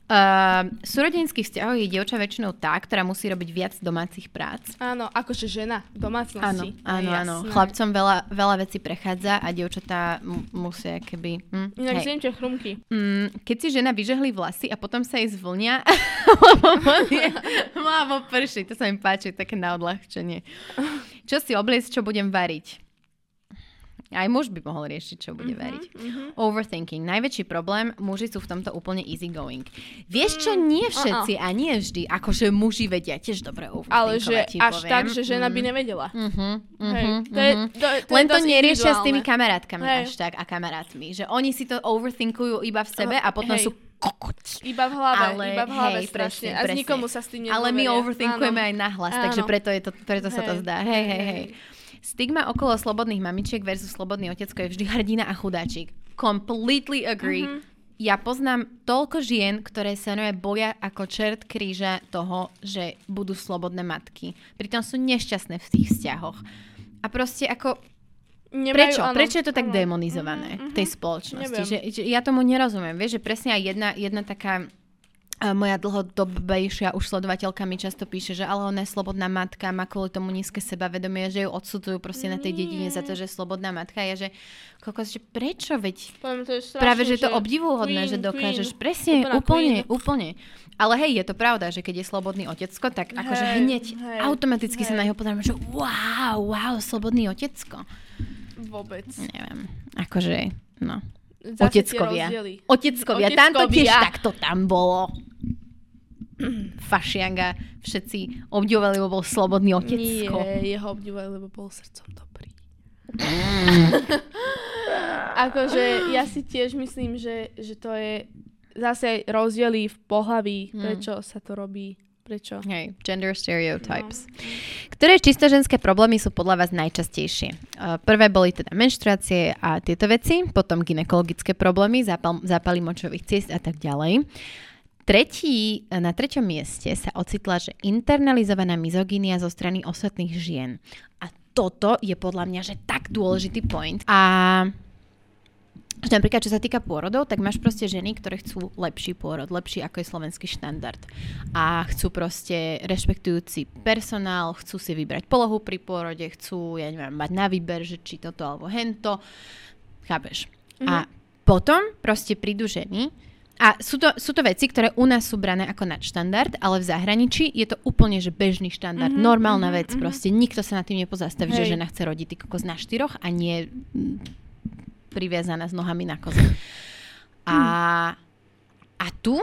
Uh, v súrodenských vzťahoch je dievča väčšinou tá, ktorá musí robiť viac domácich prác. Áno, akože žena v domácnosti. Áno, áno, áno. Chlapcom veľa, veľa vecí prechádza a dievčatá m- musia keby... Hm, Inak zimčia chrumky. Mm, keď si žena vyžehli vlasy a potom sa jej zvlnia, lebo prší, to sa mi páči, také na odľahčenie. Čo si obliecť, čo budem variť? Aj muž by mohol riešiť, čo bude veriť. Mm-hmm. Overthinking. Najväčší problém, muži sú v tomto úplne easy going. Vieš čo, nie všetci mm, a nie vždy, akože muži vedia tiež dobre overthinkovať. Ale že až poviem. tak, že žena mm. by nevedela. Mm-hmm, Hej, mm-hmm. To je, to, to Len je to neriešia s tými kamarátkami Hej. až tak a kamarátmi. Že oni si to overthinkujú iba v sebe a potom Hej. sú kokot. Iba v hlave, ale, iba v hlave hej, strašne. Presne, a z nikomu sa s tým nedoveria. Ale my overthinkujeme aj nahlas, takže preto, je to, preto sa to zdá. Hej, hej, hej. Stigma okolo slobodných mamičiek versus slobodný otecko je vždy hrdina a chudáčik. Completely agree. Mm-hmm. Ja poznám toľko žien, ktoré sa boja ako čert kríža toho, že budú slobodné matky. Pritom sú nešťastné v tých vzťahoch. A proste ako... Nemajú, Prečo? Ano, Prečo je to tak ano. demonizované mm-hmm. v tej spoločnosti? Že, že ja tomu nerozumiem. Vieš, že presne aj jedna, jedna taká... A moja dlhodobejšia už sledovateľka mi často píše, že ale ona je slobodná matka, má kvôli tomu nízke sebavedomie, že ju odsudzujú proste na tej dedine za to, že slobodná matka je, že kokos, že prečo, veď strašný, práve, že je to obdivuhodné, že dokážeš queen, presne, úplne, queen. úplne. Ale hej, je to pravda, že keď je slobodný otecko, tak hej, akože hneď hej, automaticky hej. sa na neho pozrieme, že wow, wow, slobodný otecko. Vôbec. Neviem, akože, no. Oteckovia. Oteckovia. Oteckovia. Tam to tiež takto tam bolo. Fašianga. Všetci obdivovali, lebo bol slobodný otecko. Nie, jeho obdivovali, lebo bol srdcom dobrý. Akože ja si tiež myslím, že, že to je zase rozdiely v pohlaví. Prečo hmm. sa to robí? Prečo? Hej, gender stereotypes. No. Ktoré čisto ženské problémy sú podľa vás najčastejšie? Prvé boli teda menštruácie a tieto veci, potom gynekologické problémy, zápal, zápaly močových ciest a tak ďalej. Tretí, na treťom mieste sa ocitla, že internalizovaná mizogynia zo strany ostatných žien. A toto je podľa mňa, že tak dôležitý point. A... Že napríklad, čo sa týka pôrodov, tak máš proste ženy, ktoré chcú lepší pôrod, lepší ako je slovenský štandard. A chcú proste rešpektujúci personál, chcú si vybrať polohu pri pôrode, chcú, ja neviem, mať na výber, že či toto alebo hento. Chápeš? Mhm. A potom proste prídu ženy A sú to, sú to veci, ktoré u nás sú brané ako nadštandard, ale v zahraničí je to úplne že bežný štandard, mm-hmm, normálna mm-hmm, vec mm-hmm. proste. Nikto sa nad tým nepozastaví, hej, že žena chce rodiť ty kokos na štyroch a nie priviazaná s nohami na koze. A, a tu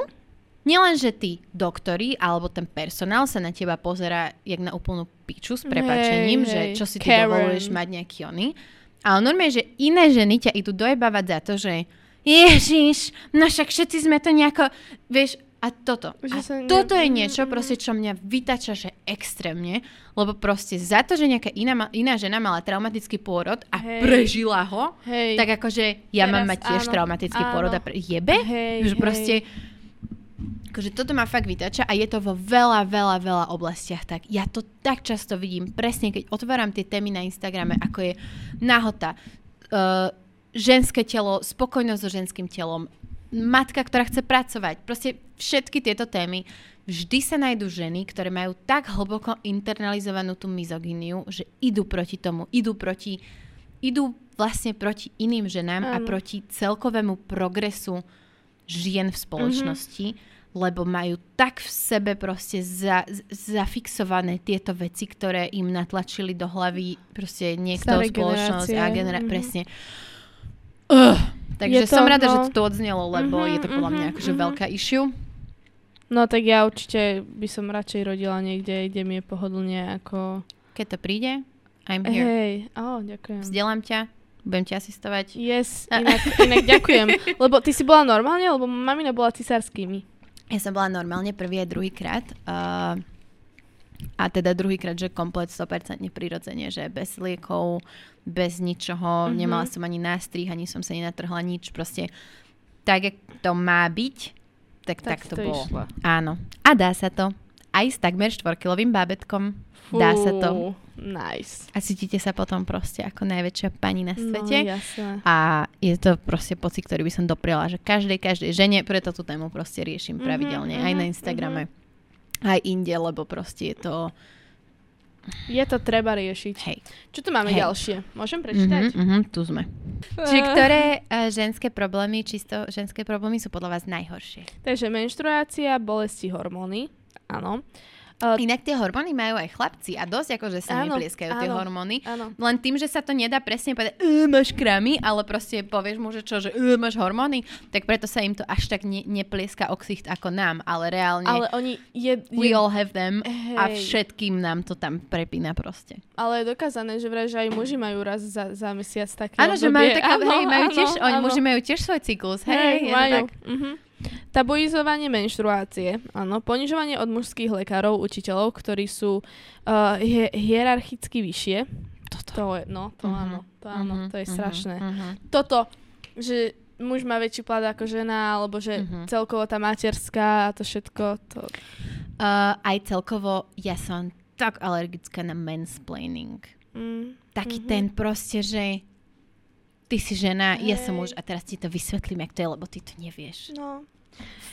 nielenže tí doktori alebo ten personál sa na teba pozerá jak na úplnú piču s prepáčením, hej, hej, že čo si ty dovoluješ mať nejaký ony. Ale normálne, že iné ženy ťa idú dojebávať za to, že Ježiš, no však všetci sme to nejako, vieš, a toto. A toto je niečo, proste, čo mňa vytača, že extrémne, lebo proste za to, že nejaká iná, iná žena mala traumatický pôrod a hej, prežila ho, hej, tak akože ja teraz mám mať tiež áno, traumatický áno. pôrod a pre, jebe, hej, že hej. proste, akože toto ma fakt vytača a je to vo veľa, veľa, veľa oblastiach tak. Ja to tak často vidím, presne keď otváram tie témy na Instagrame, ako je nahota, uh, ženské telo, spokojnosť so ženským telom, matka, ktorá chce pracovať. Proste všetky tieto témy. Vždy sa nájdú ženy, ktoré majú tak hlboko internalizovanú tú mizogyniu, že idú proti tomu, idú proti, idú vlastne proti iným ženám um. a proti celkovému progresu žien v spoločnosti, mm-hmm, lebo majú tak v sebe proste za, zafixované tieto veci, ktoré im natlačili do hlavy proste niekto staré spoločnosť generácie. a generá- mm-hmm. presne. Uh, takže to, som rada, no, že to tu odznelo, lebo uh-huh, je to podľa mňa akože uh-huh. veľká issue. No tak ja určite by som radšej rodila niekde, kde mi je pohodlne ako... Keď to príde, I'm here. Hej, oh, ďakujem. Vzdelám ťa, budem ťa asistovať. Yes, inak, inak ďakujem. Lebo ty si bola normálne, lebo mamina bola cisárskými. Ja som bola normálne prvý a druhý krát. Uh, a teda druhý krát, že komplet sto percent prirodzene, že bez liekov, bez ničoho, mm-hmm, nemala som ani nástrih, ani som sa nenatrhla nič, proste tak, jak to má byť, tak tak, tak to, to bolo. Išlo. Áno. A dá sa to. Aj s takmer štvorkilovým bábetkom. Fú, dá sa to. Nice. A cítite sa potom proste ako najväčšia pani na svete. No, jasné. A je to proste pocit, ktorý by som dopriala, že každej, každej žene, preto tú tému proste riešim mm-hmm, pravidelne, mm-hmm, aj na Instagrame, mm-hmm, aj inde, lebo proste je to... Je to treba riešiť. Hej. Čo tu máme Hej. ďalšie? Môžem prečítať? Mm-hmm, mm-hmm, tu sme. Čiže ktoré uh, ženské problémy, čisto ženské problémy sú podľa vás najhoršie? Takže menštruácia, bolesti, hormóny. Áno. Uh, Inak tie hormóny majú aj chlapci a dosť akože sa neplieskajú tie hormóny. Áno. Len tým, že sa to nedá presne povedať, e, máš kramy, ale proste povieš mu, že čo, že e, máš hormóny, tak preto sa im to až tak ne- neplieska o ksicht ako nám, ale reálne ale oni je, je, we all have them hej. a všetkým nám to tam prepína proste. Ale je dokázané, že vraj, že aj muži majú raz za, za mesiac také áno, obdobie. Že majú také, áno, hej, majú tiež, áno, oni áno. muži majú tiež svoj cyklus, hej, hej majú. Tabuizovanie menštruácie, áno, ponižovanie od mužských lekárov, učiteľov, ktorí sú uh, hi- hierarchicky vyššie. Toto. To je, no, to uh-huh. áno, to áno, uh-huh. to je uh-huh. strašné. Uh-huh. Toto, že muž má väčší plat ako žena, alebo že uh-huh. celkovo tá materská a to všetko. To... Uh, aj celkovo ja som tak alergická na mansplaining. Mm. Taký uh-huh. ten proste, že... Ty si žena, hej. ja som muž a teraz ti to vysvetlím, jak to je, lebo ty to nevieš. No.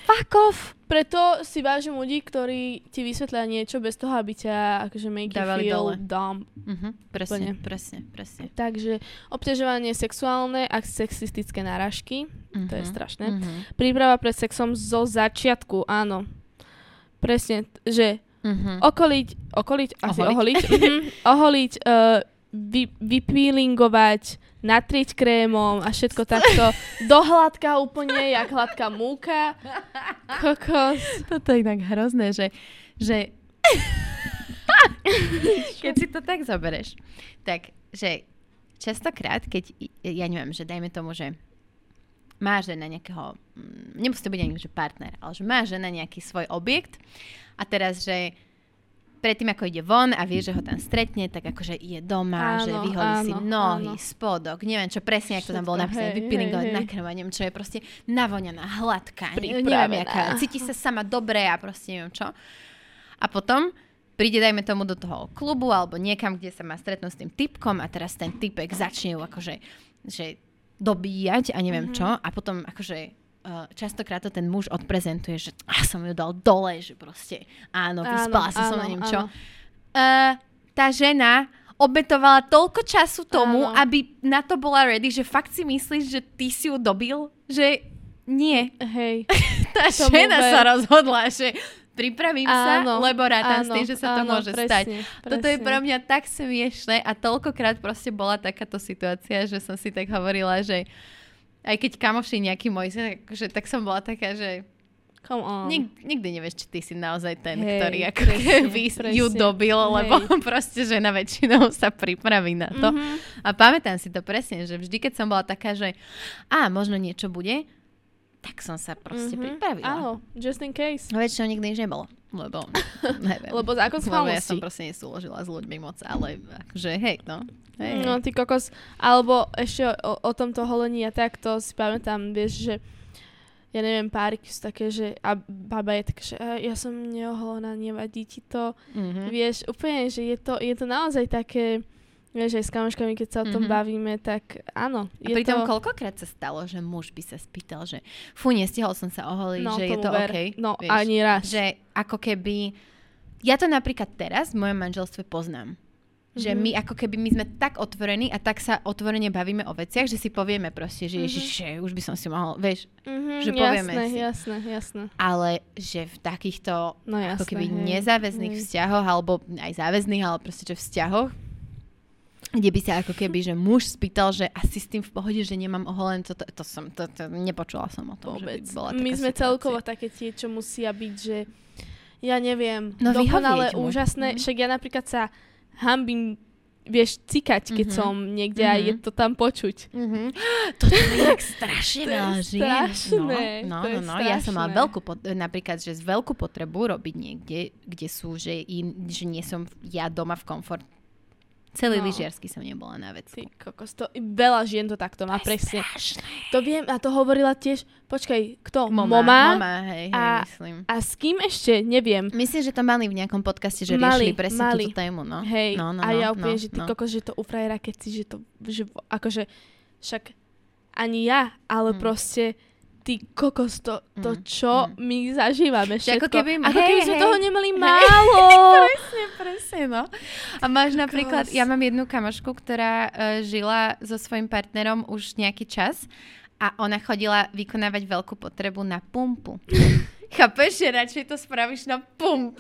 Fuck off! Preto si vážim ľudí, ktorí ti vysvetlia niečo bez toho, aby ťa akože make Dávali you feel dole. dumb. Uh-huh. Presne, presne, presne. Takže obťažovanie sexuálne a sexistické náražky, uh-huh. to je strašné. Uh-huh. Príprava pred sexom zo začiatku, áno. Presne, že uh-huh. okoliť, okoliť, asi oholiť, oholiť, uh, vy, vypílingovať, natrieť krémom a všetko takto dohladká úplne, jak hladká múka. Kokos. Toto je inak hrozné, že, že... keď si to tak zobereš. Tak, že častokrát, keď, ja neviem, že dajme tomu, že má žena nejakého, nemusí to byť ani že partner, ale že má žena nejaký svoj objekt a teraz, že predtým, ako ide von a vie, že ho tam stretne, tak akože je doma, áno, že vyhodí si nohy, áno. spodok, neviem čo presne, ako to tam bolo napísané, vypilingovať, nakrmovať, neviem čo je proste navoňaná, hladká, pripravená. Neviem jaká, cíti sa sama dobre a proste neviem čo. A potom príde, dajme tomu, do toho klubu alebo niekam, kde sa má stretnúť s tým typkom a teraz ten typek začne ju akože že dobíjať a neviem čo a potom akože... Uh, častokrát to ten muž odprezentuje, že ah, som ju dal dole, že proste áno, vyspala sa som na ním, čo. Uh, tá žena obetovala toľko času tomu, áno. aby na to bola ready, že fakt si myslíš, že ty si ju dobil? Že nie. Hej. Tá žena ver. sa rozhodla, že pripravím áno, sa, lebo rátam áno, s tým, že sa to áno, môže presne, stať. Presne. Toto je pre mňa tak smiešné a toľkokrát proste bola takáto situácia, že som si tak hovorila, že aj keď kamoši nejaký môj, že tak som bola taká, že come on. Nik- nikdy nevieš, či ty si naozaj ten, hey, ktorý ako keby ju dobil, hey. lebo proste žena väčšinou sa pripraví na to. Mm-hmm. A pamätám si to presne, že vždy, keď som bola taká, že a možno niečo bude, tak som sa proste mm-hmm. pripravila. Áno, just in case. Väčšinou nikdy nič nebolo, lebo neviem. Lebo zákon schválnosti. Ja som proste nesúložila s ľuďmi moc, ale akože hej, no. Hej. No, ty kokos. Alebo ešte o, o tomto holení a takto si pamätám, vieš, že ja neviem, párky sú také, že a baba je taká, že ja som neoholená, nevadí ti to. Mm-hmm. Vieš, úplne, že je to, je to naozaj také, vieš, aj s kamoškami, keď sa o tom mm-hmm. bavíme, tak áno. A pritom to... koľkokrát sa stalo, že muž by sa spýtal, že fú, nestihol som sa oholiť, no, že je to ver. OK. No, vieš, ani raz. Že ako keby, ja to napríklad teraz v mojom manželstve poznám. Že my, ako keby my sme tak otvorení a tak sa otvorene bavíme o veciach, že si povieme proste, že ježiš, už by som si mohol, vieš, mm-hmm, že povieme jasné, si. Jasné, jasné, Ale že v takýchto, no jasné, ako keby hej, nezáväzných hej. vzťahoch, alebo aj záväzných, ale proste, že vzťahoch, kde by sa ako keby, že muž spýtal, že asi s tým v pohode, že nemám oholen, to, to, to som, to, to nepočula som o tom, vôbec. Že by bola taká my sme situácia. Celkovo také tie, čo musia byť, že ja neviem, no, dokonale úžasné, však ja napríklad sa hambím, vieš, cikať, keď mm-hmm. som niekde mm-hmm. a je to tam počuť. Mm-hmm. Toto je tak strašne veľa žien. Strašné. No, no, no, no. Ja som mala veľkú, pot- napríklad, že z veľkú potrebu robiť niekde, kde sú, že, im, že nie som ja doma v komfort. Celý no. lyžiarsky som nebola na vecku. Ty kokos, to veľa žien to takto má, presne. To viem, a to hovorila tiež, počkaj, kto? Moma. Moma, Moma hej, hej, a, myslím. A s kým ešte, neviem. Myslím, že to mali v nejakom podcaste, že mali, riešili presne mali. túto tému, no. Hej, no, no, a no, ja úplne, no, že ty no. kokos, že to u frajera, keď si, že to, že akože, však ani ja, ale mm. proste... Ty kokos, to, to čo mm. my zažívame všetko. Ako keby, ako keby hej, sme hej, toho nemali hej, málo. Presne, presne, no. A máš kokos. Napríklad, ja mám jednu kamošku, ktorá uh, žila so svojím partnerom už nejaký čas a ona chodila vykonávať veľkú potrebu na pumpu. Chápeš, že radšej to spravíš na pump.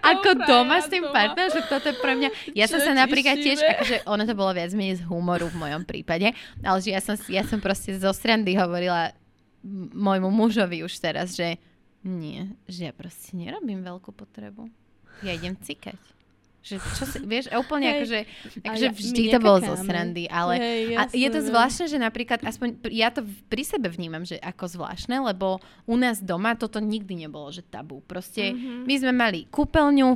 Ako, ako doma s tým doma. partnerom, že toto je pre mňa... Ja Čo som sa napríklad šíme? tiež... Akože ono to bolo viac menej z humoru v mojom prípade, ale že ja som, ja som proste zo srandy hovorila môjmu mužovi už teraz, že nie, že ja proste nerobím veľkú potrebu. Ja idem cikať. Že čo si, vieš, úplne hey. akože, akože ja, vždy to bolo zo srandy, ale hey, ja a je to zvláštne, že napríklad aspoň ja to pri sebe vnímam, že ako zvláštne, lebo u nás doma toto nikdy nebolo, že tabu. Proste mm-hmm. my sme mali kúpeľňu,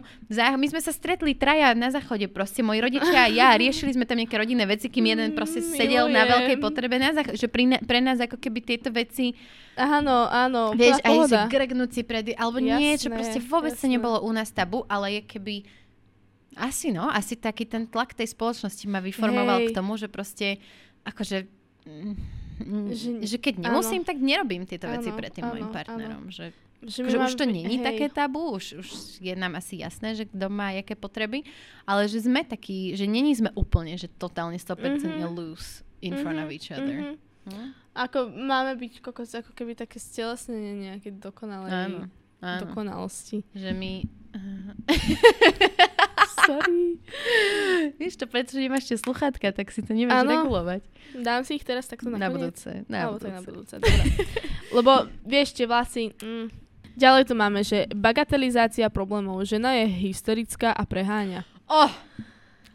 my sme sa stretli traja na záchode, proste moji rodičia a ja, riešili sme tam nejaké rodinné veci, kým jeden proste sedel Milujem. na veľkej potrebe na záchode, že pri, pre nás ako keby tieto veci áno, áno, vieš, aj pohoda. Že greknúť si pred, alebo jasné, niečo, proste vôbec jasné. sa nebolo u nás tabu, ale je keby asi no, asi taký ten tlak tej spoločnosti ma vyformoval Hej. k tomu, že proste akože že, že keď nemusím, áno. tak nerobím tieto áno, veci pred tým áno, môjim partnerom. Áno. Že, že, že už to není také tabu, už, už je nám asi jasné, že kto má jaké potreby, ale že sme takí, že není sme úplne, že totálne sto percent mm-hmm. loose in mm-hmm. front of each other. Mm-hmm. Hm? Ako máme byť kokos, ako keby také stelesnenie nejaké dokonalé dokonalosti. Že my... Sorry. Vieš to, pretože nemáš tie sluchátka, tak si to nemáš regulovať. Dám si ich teraz takto na, na budúce. Na Alebo budúce. Tak na budúce, dobrá. Lebo vieš, tie vlasy... Mm. Ďalej tu máme, že bagatelizácia problémov. Žena je hysterická a preháňa. Oh,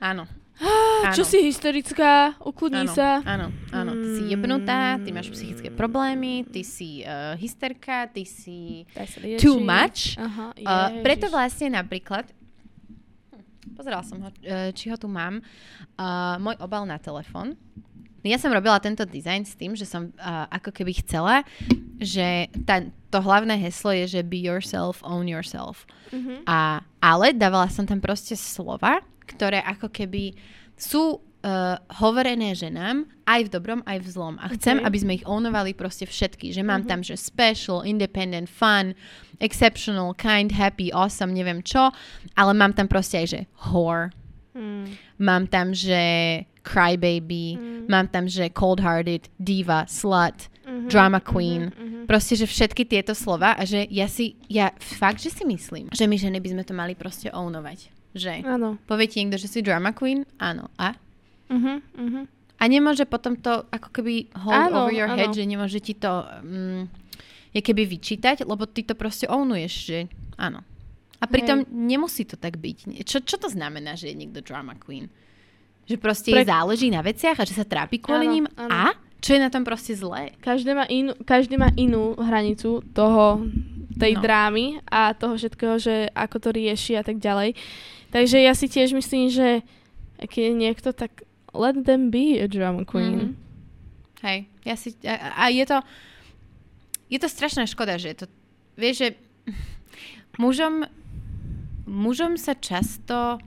áno. Ah, čo áno. si hysterická? Ukludni áno, sa. Áno, áno. Ty si jebnutá, ty máš psychické problémy, ty si uh, hysterka, ty si too much. Aha, uh, preto vlastne napríklad pozerala som ho, či ho tu mám. Uh, môj obal na telefón. Ja som robila tento dizajn s tým, že som uh, ako keby chcela, že tá, to hlavné heslo je, že be yourself, own yourself. Mm-hmm. A, ale dávala som tam proste slova, ktoré ako keby sú uh, hovorené ženám aj v dobrom, aj v zlom. A chcem, okay. aby sme ich ownovali proste všetky. Že mám mm-hmm. tam, že special, independent, fun, exceptional, kind, happy, awesome, neviem čo. Ale mám tam proste aj, že whore. Mm. Mám tam, že crybaby. Mm. Mám tam, že cold-hearted, diva, slut. Mm. mm-hmm, drama queen, mm-hmm, proste, že všetky tieto slova a že ja si, ja fakt, že si myslím, že my ženy by sme to mali proste ownovať, že? Áno. Povie ti niekto, že si drama queen? Áno. A? Mhm, mhm. A nemôže potom to ako keby hold áno, over your áno. head, že nemôže ti to um, je keby vyčítať, lebo ty to proste ownuješ, že áno. A pritom hej, nemusí to tak byť. Čo, čo to znamená, že je niekto drama queen? Že proste Pre... záleží na veciach a že sa trápi kvôli áno, ním áno. a čo je na tom proste zlé? Každý má inú, každý má inú hranicu toho, tej no. drámy a toho všetkého, že ako to rieši a tak ďalej. Takže ja si tiež myslím, že keď je niekto, tak let them be a drama queen. Mm. Hej, ja si... A, a je to... Je to strašná škoda, že to... Vieš, že mužom, mužom sa často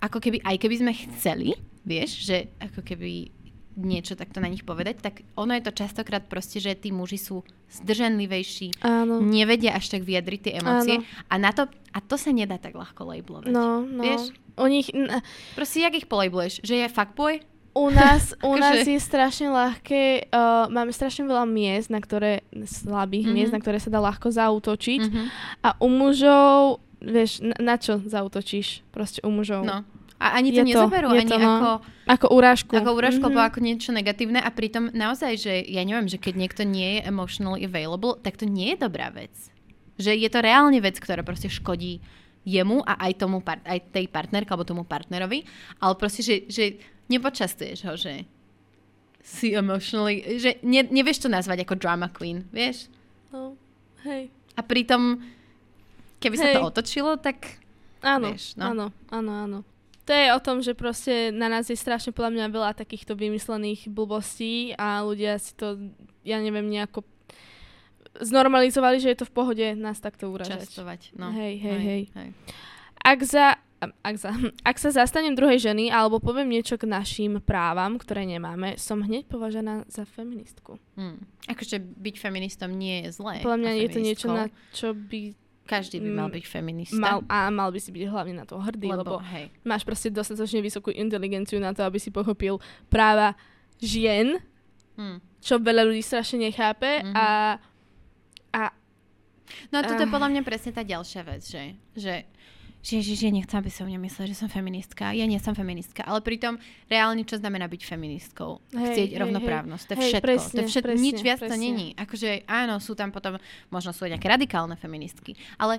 ako keby, aj keby sme chceli, vieš, že ako keby niečo takto na nich povedať, tak ono je to častokrát proste, že tí muži sú zdržanlivejší, áno, nevedia až tak vyjadriť tie emócie a, na to, a to sa nedá tak ľahko labelovať. No, no. Vieš? O nich... N- proste, jak ich polabeluješ? Že je fuckboy? U nás, u nás je strašne ľahké, uh, máme strašne veľa miest, na ktoré, slabých mm-hmm. miest, na ktoré sa dá ľahko zaútočiť mm-hmm. a u mužov, vieš, na, na čo zaútočíš? Proste u mužov. No. A ani to je nezoberú, to, ani to, no. ako... Ako urážku. Ako urážku, mm-hmm. alebo ako niečo negatívne a pritom naozaj, že ja neviem, že keď niekto nie je emotionally available, tak to nie je dobrá vec. Že je to reálne vec, ktorá proste škodí jemu a aj, tomu, aj tej partnerke alebo tomu partnerovi, ale proste, že, že nepočastuješ ho, že si emotionally, že ne, nevieš to nazvať ako drama queen, vieš? No, hej. A pritom, keby hej. sa to otočilo, tak áno, vieš, no. Áno, áno, áno. To je o tom, že proste na nás je strašne podľa mňa veľa takýchto vymyslených blbostí a ľudia si to, ja neviem, nejako znormalizovali, že je to v pohode nás takto uražať. Častovať, no. Hej, hej, hej. hej. Ak, za, ak, za, ak sa zastanem druhej ženy alebo poviem niečo k našim právam, ktoré nemáme, som hneď považená za feministku. Mm. Akože byť feministom nie je zlé. Podľa mňa je to niečo, na čo by... Každý by mal byť feminista. Mal, a mal by si byť hlavne na to hrdý, lebo, lebo máš proste dostatočne vysokú inteligenciu na to, aby si pochopil práva žien, mm. čo veľa ľudí strašne nechápe mm-hmm. a A, no a toto uh, je podľa mňa presne tá ďalšia vec, že, že, že ježiš, ja nechcem, aby som nemyslela, že som feministka. Ja nie som feministka, ale pritom reálne čo znamená byť feministkou? Hej, Chcieť hej, rovnoprávnosť, to je všetko. Presne, to je všet, presne, nič viac presne. to není. Akože áno, sú tam potom, možno sú nejaké radikálne feministky, ale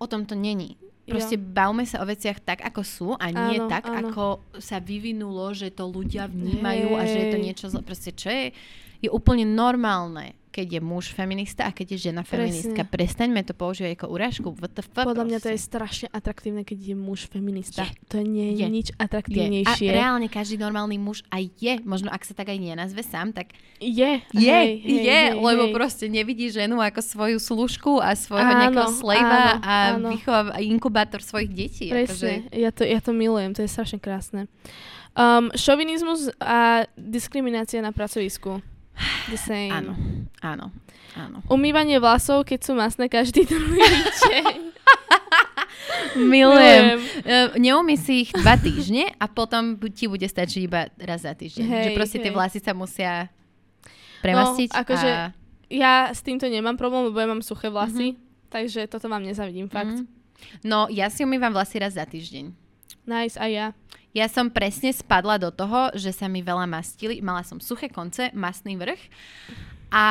o tom to není. Proste jo. Bavme sa o veciach tak, ako sú a nie áno, tak, áno. ako sa vyvinulo, že to ľudia vnímajú hej. a že je to niečo zle. Proste čo je? Je úplne normálne, keď je muž feminista a keď je žena feministka. Presne. Prestaňme to používať ako urážku. vé té ef Podľa mňa to je strašne atraktívne, keď je muž feminista. Je. To nie je, je nič atraktívnejšie. Je. A reálne každý normálny muž aj je. Možno ak sa tak aj nenazve sám, tak je. Je, hej, je, hej, je hej, lebo hej. proste nevidí ženu ako svoju služku a svojho nejakého slejva a vychová inkubátor svojich detí. Presne. Akože... Ja, to, ja to milujem. To je strašne krásne. Um, šovinizmus a diskriminácia na pracovisku. The same. Áno, áno, áno. Umývanie vlasov, keď sú masné každý druhý deň. Milujem. Neumí si ich dva týždne a potom ti bude stačiť iba raz za týždeň. Hej, že proste hej. tie vlasy sa musia premastiť. No, akože a... ja s týmto nemám problém, lebo ja mám suché vlasy, mm-hmm. takže toto vám nezavidím, fakt. Mm-hmm. No, ja si umývam vlasy raz za týždeň. Nice, aj ja. Ja som presne spadla do toho, že sa mi veľa mastili. Mala som suché konce, mastný vrch. A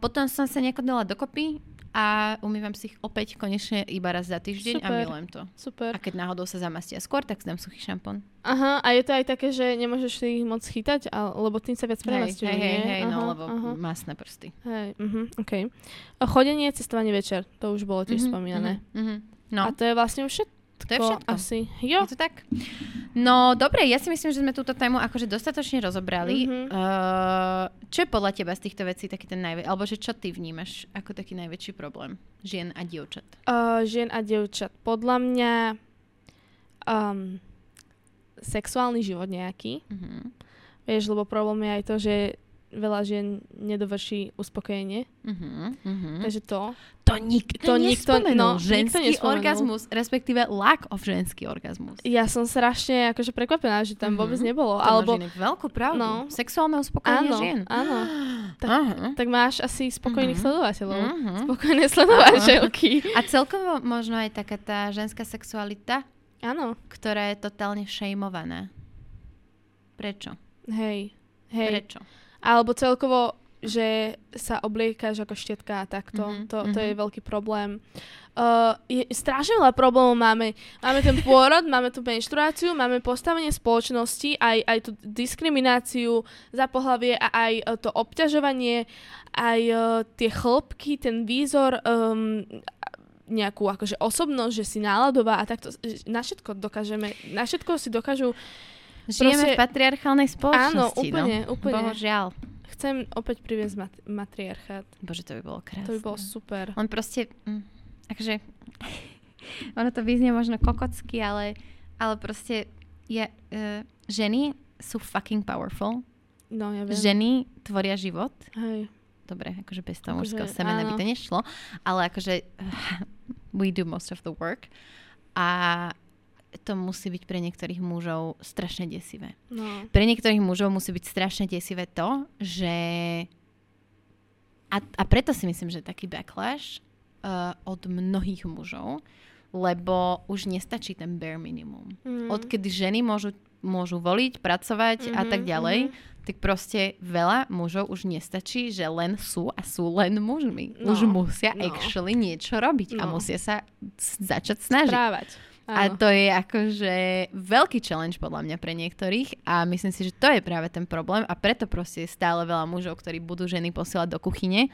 potom som sa nejako dala dokopy a umývam si ich opäť konečne iba raz za týždeň super, a milujem to. Super. A keď náhodou sa zamastia skôr, tak si dám suchý šampón. Aha, a je to aj také, že nemôžeš ich moc chytať, lebo tým sa viac premastuje, nie? Hej, hej, hej, no lebo aha. masné prsty. Hej, uh-huh, okej. Okay. Chodenie, cestovanie večer, to už bolo tiež uh-huh, spomínané. Uh-huh, uh-huh. No. A to je vlastne všetko. To je všetko. Asi. Jo. Je to tak? No, dobre, ja si myslím, že sme túto tému akože dostatočne rozobrali. Mm-hmm. Uh, čo je podľa teba z týchto vecí taký ten najväčší, alebo že čo ty vnímaš ako taký najväčší problém žien a dievčat? Uh, žien a dievčat. Podľa mňa um, sexuálny život nejaký. Mm-hmm. Vieš, lebo problém je aj to, že veľa žien nedovrší uspokojenie. Uh-huh, uh-huh. Takže to... To nikto to nespomenul. No, ženský nikto orgazmus, respektíve lack of ženský orgazmus. Ja som strašne akože prekvapená, že tam uh-huh. vôbec nebolo. To alebo máš inak veľkú pravdu. No, sexuálne uspokojenie áno, žien. Áno, tak, uh-huh. tak máš asi spokojných uh-huh. sledovateľov. Uh-huh. Spokojné sledovateľky. Uh-huh. A celkovo možno aj taká tá ženská sexualita, áno, ktorá je totálne šejmovaná. Prečo? Hej, hej. Prečo? Alebo celkovo, že sa obliekaš ako štietka a takto. Mm-hmm, to, to mm-hmm. je veľký problém. Uh, je, strašne veľa problémov máme. Máme ten pôrod, máme tú menštruáciu, máme postavenie spoločnosti, aj, aj tú diskrimináciu za pohlavie a aj uh, to obťažovanie, aj uh, tie chlopky, ten výzor, um, nejakú akože osobnosť, že si náladová a takto. Na všetko dokážeme, na všetko si dokážu. Žijeme proste v patriarchálnej spoločnosti. Áno, úplne, no. úplne. Bohužiaľ. Chcem opäť priviesť mat- matriarchát. Bože, to by bolo krásne. To by bolo super. On proste, mm, akže, ono to vyznie možno kokocky, ale, ale proste je, uh, ženy sú fucking powerful. No, ja viem. Ženy tvoria život. Hej. Dobre, akože bez toho akože, mužského semena by to nešlo, ale akože we do most of the work. A to musí byť pre niektorých mužov strašne desivé. No. Pre niektorých mužov musí byť strašne desivé to, že... A, a preto si myslím, že taký backlash uh, od mnohých mužov, lebo už nestačí ten bare minimum. Mm. Odkedy ženy môžu, môžu voliť, pracovať mm-hmm, a tak ďalej, mm-hmm. tak proste veľa mužov už nestačí, že len sú a sú len mužmi. No. Už musia no. actually niečo robiť no. a musia sa začať snažiť. Správať. A to je akože veľký challenge podľa mňa pre niektorých a myslím si, že to je práve ten problém a preto proste je stále veľa mužov, ktorí budú ženy posielať do kuchyne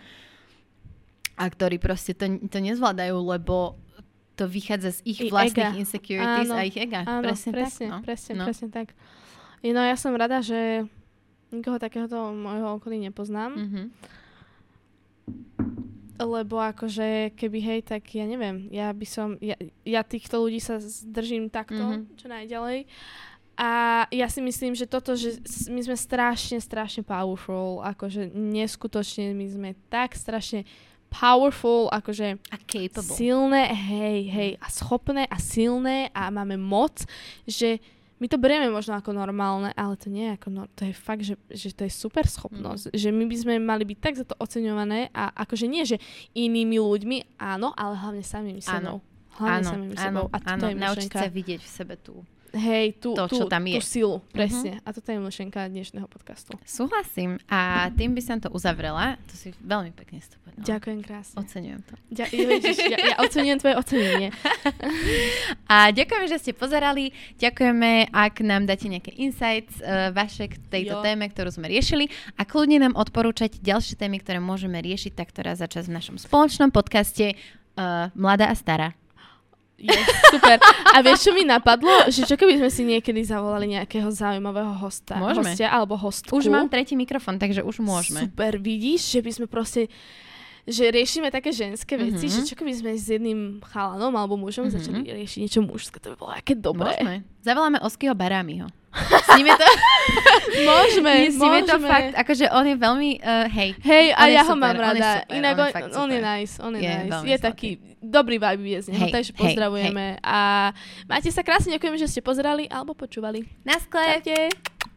a ktorí proste to, to nezvládajú, lebo to vychádza z ich I vlastných ega. Insecurities áno, a ich ega. Áno, presne, presne tak. No? Presne, no. presne tak. No ja som rada, že nikoho takéhoto môjho okolí nepoznám. Mm-hmm. Lebo akože keby hej, tak ja neviem, ja by som, ja, ja týchto ľudí sa zdržím takto, mm-hmm. čo najďalej. A ja si myslím, že toto, že my sme strašne, strašne powerful, akože neskutočne my sme tak strašne powerful, akože a capable. Silné, hej, hej, a schopné a silné a máme moc, že my to berieme možno ako normálne, ale to nie je ako normálne. To je fakt, že, že to je super schopnosť. Mm. Že my by sme mali byť tak za to oceňované a akože nie, že inými ľuďmi, áno, ale hlavne samými sebou. Hlavne áno, samými áno, sebou. A áno, naučiť sa vidieť v sebe tú, hej, tú, to, tú, tú silu. Presne. Uh-huh. A toto je myšlienka dnešného podcastu. Súhlasím. A tým by som to uzavrela. To si veľmi pekne stúpala. Ďakujem krásne. Oceňujem to. Ďa, ježiš, ja, ja oceňujem tvoje ocenenie. A ďakujeme, že ste pozerali. Ďakujeme, ak nám dáte nejaké insights uh, vaše k tejto jo. téme, ktorú sme riešili. A kľudne nám odporúčať ďalšie témy, ktoré môžeme riešiť takto raz za čas v našom spoločnom podcaste uh, Mladá a stará. Yes, super. A vieš, čo mi napadlo? Že čo keby sme si niekedy zavolali nejakého zaujímavého hosta? Môžeme. Hostia alebo hostku. Už mám tretí mikrofón, takže už môžeme. Super, vidíš, že by sme proste, že riešime také ženské veci, mm-hmm. že čo keby sme s jedným chalanom alebo mužom mm-hmm. začali riešiť niečo mužské, to by bolo aké dobré. Môžeme. Zavoláme Oskýho Baramiho. S ním je to... môžeme, s ním môžeme. Je to fakt, akože on je veľmi, uh, hej. Hej, a ja super, ho mám rada. On Inak on, on, on je nice, on je, je nice. Je sladý. Taký dobrý vibe z neho, hej, takže pozdravujeme. Hej, hej. A máte sa krásne, ďakujem, že ste pozerali alebo počúvali. Nasklep. Čaute.